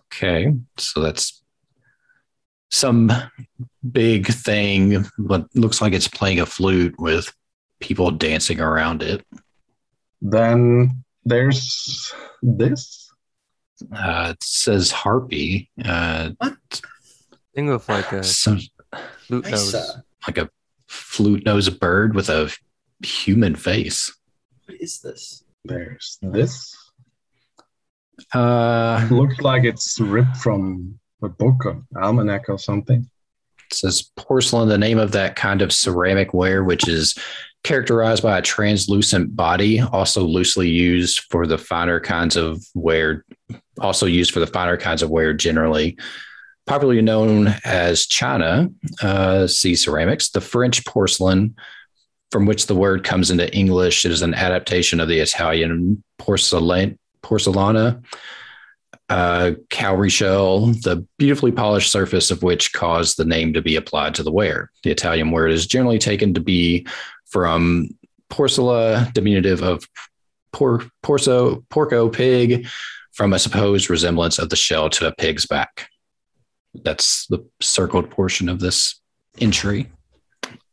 Okay, so that's some big thing, but looks like it's playing a flute with people dancing around it. Then there's this. Uh, it says harpy. Uh, what? Thing of like a some, flute nose, uh, like a flute nose bird with a human face. What is this? There's this. Uh, looks like it's ripped from a book or almanac or something. It says porcelain, the name of that kind of ceramic ware, which is characterized by a translucent body, also loosely used for the finer kinds of wear, also used for the finer kinds of wear generally. Popularly known as china, uh, see ceramics, the French porcelain, from which the word comes into English. It is an adaptation of the Italian porcelain, porcelana, uh, cowrie shell, the beautifully polished surface of which caused the name to be applied to the ware. The Italian word is generally taken to be from porcella, diminutive of por, porso, porco, pig, from a supposed resemblance of the shell to a pig's back. That's the circled portion of this entry.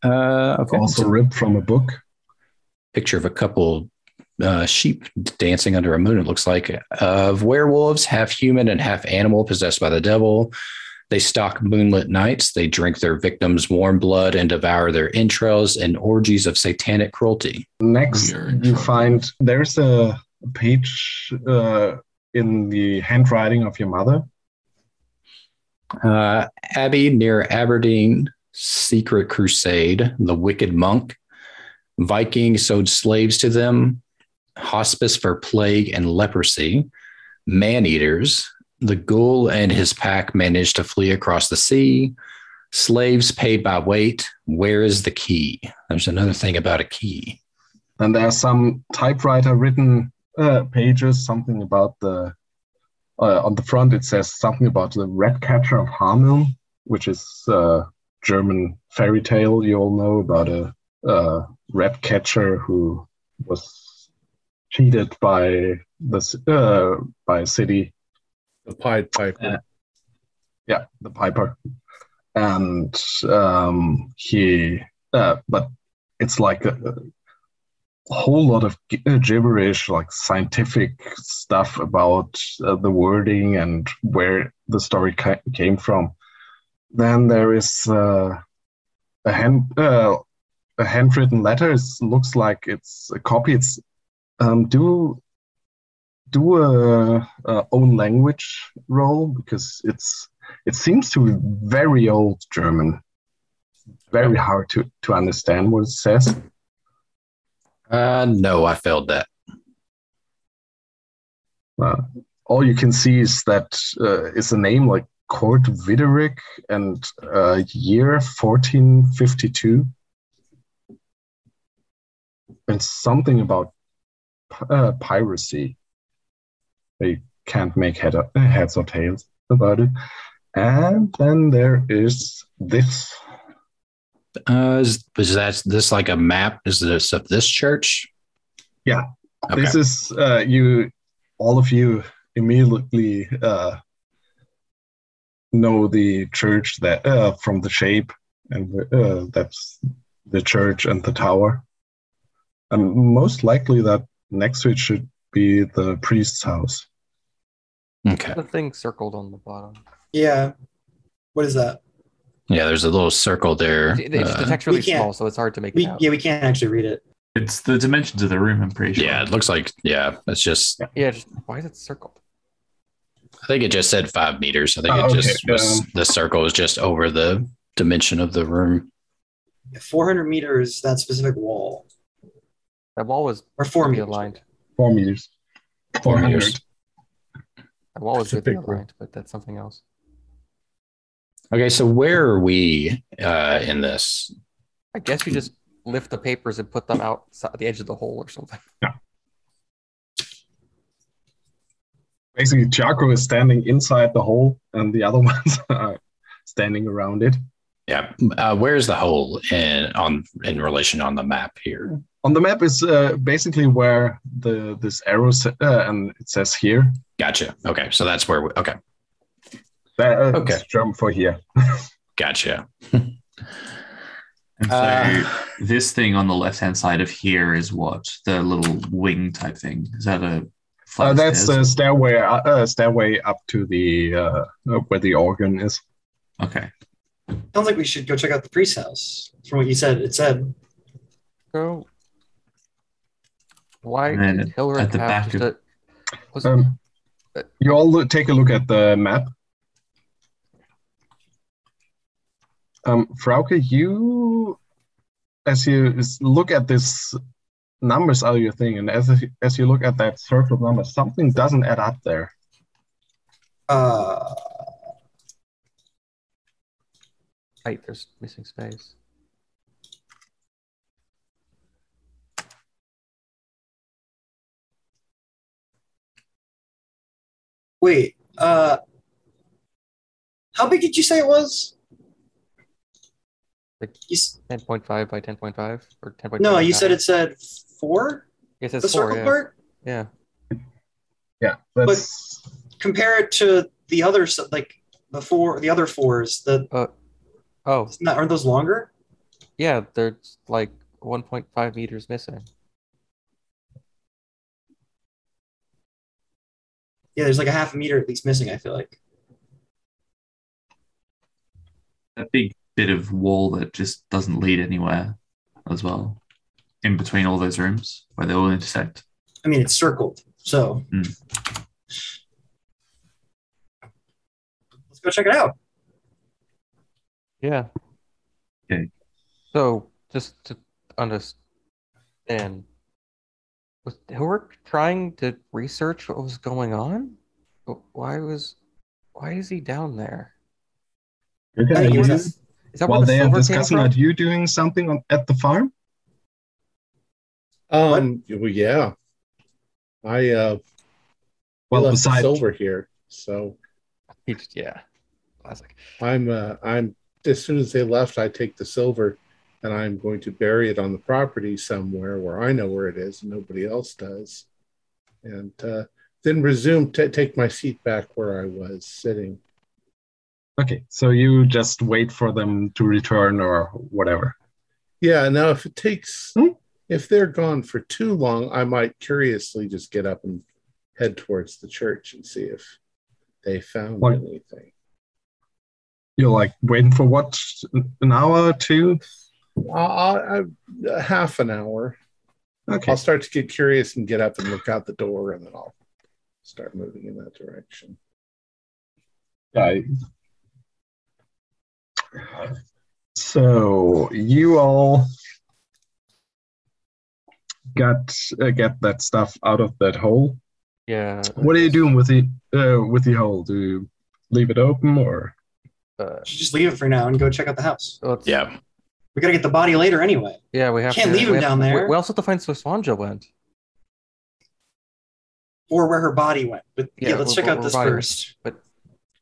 Uh, okay. Also ripped from a book. Picture of a couple uh, sheep dancing under a moon, it looks like, of werewolves, half human and half animal, possessed by the devil. They stalk moonlit nights. They drink their victims' warm blood and devour their entrails in orgies of satanic cruelty. Next, you find there's a page uh, in the handwriting of your mother. Uh, Abbey near Aberdeen, Secret Crusade, the Wicked Monk, Vikings sold slaves to them, Hospice for Plague and Leprosy, Man-Eaters, the Ghoul and his pack managed to flee across the sea, Slaves paid by weight, Where is the Key? There's another thing about a key. And there are some typewriter written uh, pages, something about the Uh, on the front, it says something about the Rat Catcher of Hameln, which is a German fairy tale you all know about a, a rat catcher who was cheated by the uh, by a city. The Pied Piper. Uh, yeah, the Piper, and um, he. Uh, but it's like a, a whole lot of gibberish, like scientific stuff about uh, the wording and where the story ca- came from. Then there is uh, a hand uh, a handwritten letter. It looks like it's a copy. It's um, do do a, a own language roll, because it's it seems to be very old German. Very hard to, to understand what it says. Uh, no, I failed that. Uh, all you can see is that uh, it's a name like Kurt Widerick and uh, year fourteen fifty-two. And something about uh, piracy. They can't make head up, heads or tails about it. And then there is this. Uh, is, is that this like a map? Is this of this church? Yeah, okay. This is uh, you. All of you immediately uh, know the church that uh, from the shape, and uh, that's the church and the tower. And most likely, that next to it should be the priest's house. Okay. The thing circled on the bottom. Yeah. What is that? Yeah, there's a little circle there. It's uh, the text really small, so it's hard to make we, it out. Yeah, we can't actually read it. It's the dimensions of the room, I'm pretty sure. Yeah, it looks like, yeah, it's just... Yeah, just, why is it circled? I think it just said five meters. I think oh, it just okay. was... Um, the circle is just over the dimension of the room. four hundred meters, that specific wall. That wall was... Or four meters. Aligned. Four meters. Four meters. That wall was good aligned, but that's something else. Okay, so where are we uh, in this? I guess you just lift the papers and put them out at the edge of the hole or something. Yeah. Basically, Tjarkow is standing inside the hole, and the other ones are standing around it. Yeah. Uh, where is the hole in on in relation on the map here? On the map is uh, basically where the this arrow se- uh, and it says here. Gotcha. Okay, so that's where we. Okay. That's okay. Jump for here. Gotcha. And so uh, this thing on the left-hand side of here is what? The little wing type thing. Is that a flat uh, That's stairs? the stairway, uh, stairway up to the uh, where the organ is. Okay. Sounds like we should go check out the priest's house. From what you said, it said. Go. Why did Hilrich at the have back of, a, um, it, You all look, take a look at the map. Um, Frauke, you as you look at this numbers are your thing, and as as you look at that circle of numbers, something doesn't add up there. Uh, wait, there's missing space. Wait, uh, how big did you say it was? Like ten point five by ten point five or ten point five? No, you said it said four? It says the four, circle yeah. part? Yeah. Yeah. That's... But compare it to the other, like the four, the other fours. The, uh, oh. Not, aren't those longer? Yeah, they're like one point five meters missing. Yeah, there's like a half a meter at least missing, I feel like. That big bit of wall that just doesn't lead anywhere as well, in between all those rooms where they all intersect. I mean, it's circled, so. Mm. Let's go check it out. Yeah. Okay. So, just to understand, was Hilrich trying to research what was going on? Why was, why is he down there? You can hey, is that while the they are discussing, are you doing something on, at the farm? Um. What? Well, yeah. I. Uh, well, besides silver here, so. Just, yeah. Classic. I'm. Uh, I'm. As soon as they left, I take the silver, and I'm going to bury it on the property somewhere where I know where it is and nobody else does, and uh, then resume to take my seat back where I was sitting. Okay, so you just wait for them to return or whatever. Yeah, now if it takes, hmm? if they're gone for too long, I might curiously just get up and head towards the church and see if they found what? anything. You're like waiting for what, an hour or two? Uh, I, uh, half an hour. Okay. I'll start to get curious and get up and look out the door, and then I'll start moving in that direction. Yeah. So you all got uh, get that stuff out of that hole. Yeah. What are you doing with the uh, with the hole? Do you leave it open or? Uh, just leave it for now and go check out the house. Oh, yeah. We gotta get the body later anyway. Yeah, we have. Can't to, leave him down to, there. We also have to find where Swantje went, or where her body went. But yeah, yeah let's check out this first. But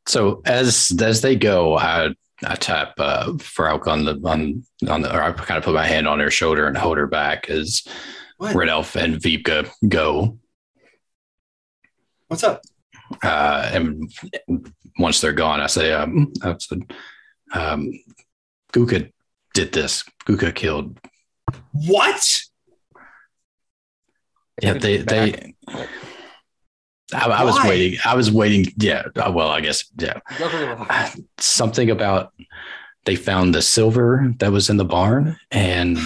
so as as they go, I. I tap uh, Frauke on the on on the, or I kind of put my hand on her shoulder and hold her back as what? Red Elf and Wiebke go. What's up? Uh, and once they're gone, I say, um, I said, um, Guka did this. Guka killed. What? Yeah, they they. I, I was waiting. I was waiting. Yeah. Well, I guess. Yeah. Something about they found the silver that was in the barn, and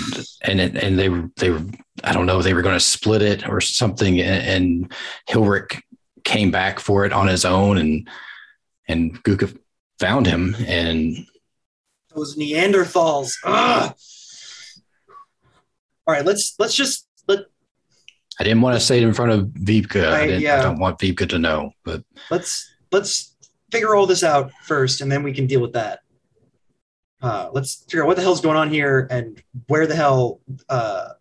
and it, and they were they were I don't know they were going to split it or something, and, and Hilrich came back for it on his own, and and Guka found him, and those Neanderthals. Ugh. All right. Let's let's just let. I didn't want to say it in front of Wiebke. I, I, yeah. I don't want Wiebke to know. But let's let's figure all this out first, and then we can deal with that. Uh, let's figure out what the hell's going on here and where the hell uh,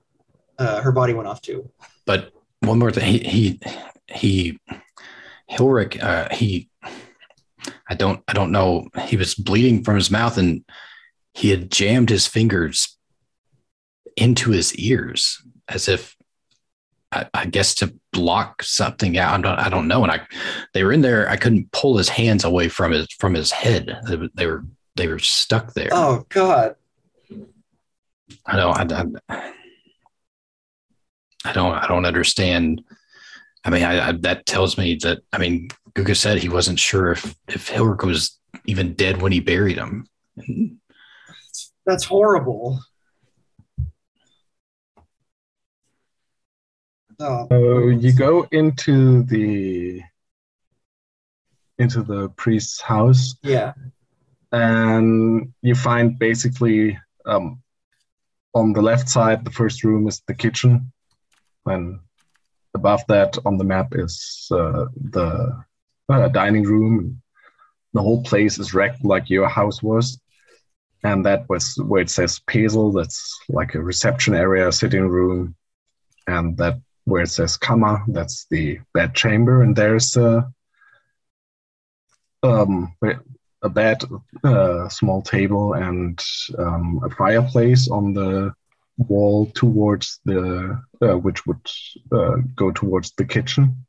uh, her body went off to. But one more thing, he he, he Hilrich, uh, he, I don't I don't know. He was bleeding from his mouth, and he had jammed his fingers into his ears as if. I guess to block something out. I'm not, I don't know. And I, they were in there. I couldn't pull his hands away from his from his head. They, they were they were stuck there. Oh God! I know. I, I don't. I don't understand. I mean, I, I, that tells me that. I mean, Guka said he wasn't sure if if Hilrich was even dead when he buried him. That's horrible. Oh. So you go into the into the priest's house, yeah, and you find basically um, on the left side, the first room is the kitchen, and above that on the map is uh, the uh, dining room. The whole place is wrecked like your house was. And that was where it says Pesel, that's like a reception area, sitting room. And that where it says Kammer, that's the bed chamber. And there's a, um, a bed, a small table, and um, a fireplace on the wall towards the, uh, which would uh, go towards the kitchen.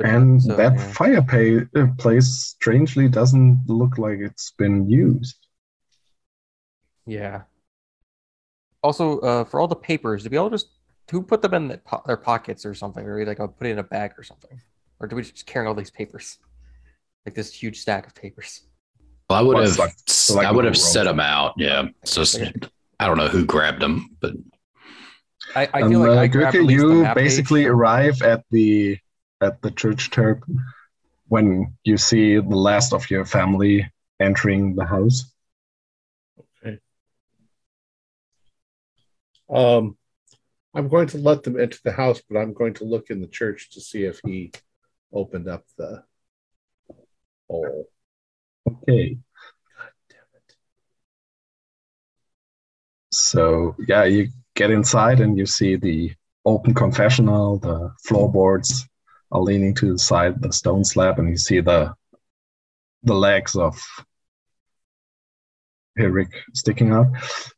And so, that yeah. fireplace strangely doesn't look like it's been used. Yeah. Also, uh, for all the papers, did we all just who put them in the po their pockets or something? Or we like I'll put it in a bag or something? Or do we just carry all these papers, like this huge stack of papers? Well, I would have, like, like I would have set them out. Yeah. So okay. I don't know who grabbed them, but I, I feel um, like uh, I grabbed Guka, you basically page. arrive at the. at the church terp when you see the last of your family entering the house. Okay. Um, I'm going to let them enter the house, but I'm going to look in the church to see if he opened up the hole. Okay. God damn it. So, yeah, you get inside and you see the open confessional, the floorboards are leaning to the side, the stone slab, and you see the the legs of Hilrich sticking out.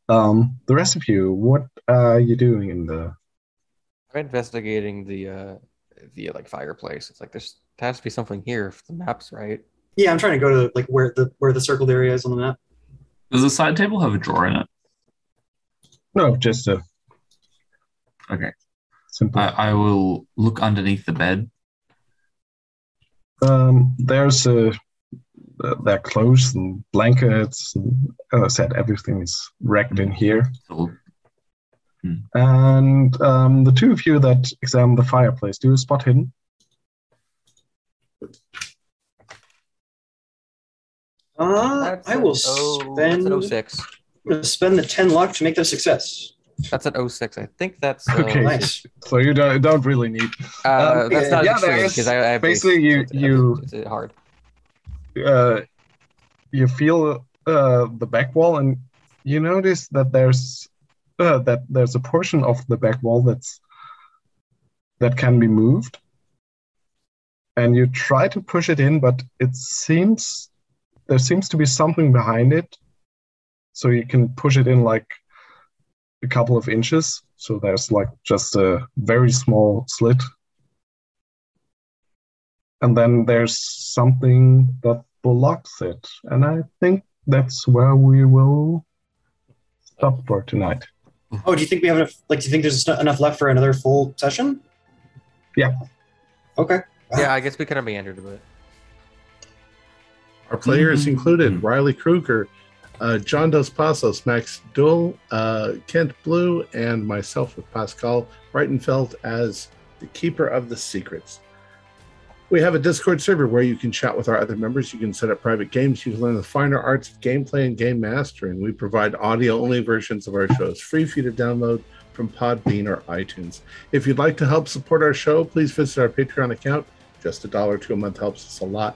Um, the rest of you, what are you doing in the? I'm investigating the uh, the like fireplace. It's like there's there has to be something here if the map's right. Yeah, I'm trying to go to like where the where the circled area is on the map. Does the side table have a drawer in it? No, just a. Okay. Simple. I, I will look underneath the bed. Um, there's uh, their clothes and blankets. And, as I said, everything is wrecked in here. Mm. And um, the two of you that examine the fireplace, do you spot hidden? Uh, I will spend, oh, six. spend the ten luck to make that a success. That's an oh six. I think that's uh, okay. Nice. So you don't don't really need. Uh, um, that's not yeah, because I, I basically you it's, you it's, it's hard. Uh, you feel uh, the back wall, and you notice that there's uh, that there's a portion of the back wall that's that can be moved, and you try to push it in, but it seems there seems to be something behind it, so you can push it in like a couple of inches, so there's like just a very small slit. And then there's something that blocks it. And I think that's where we will stop for tonight. Oh, do you think we have enough, like, do you think there's enough left for another full session? Yeah. Okay. Wow. Yeah, I guess we kind of meandered a bit. Our players mm-hmm. included Riley Krueger, Uh, John Dos Passos, Max Duhl, uh, Kent Blue, and myself with Pascal Breitenfeld as the Keeper of the Secrets. We have a Discord server where you can chat with our other members. You can set up private games. You can learn the finer arts of gameplay and game mastering. We provide audio-only versions of our shows, free for you to download from Podbean or iTunes. If you'd like to help support our show, please visit our Patreon account. Just a dollar to a month helps us a lot.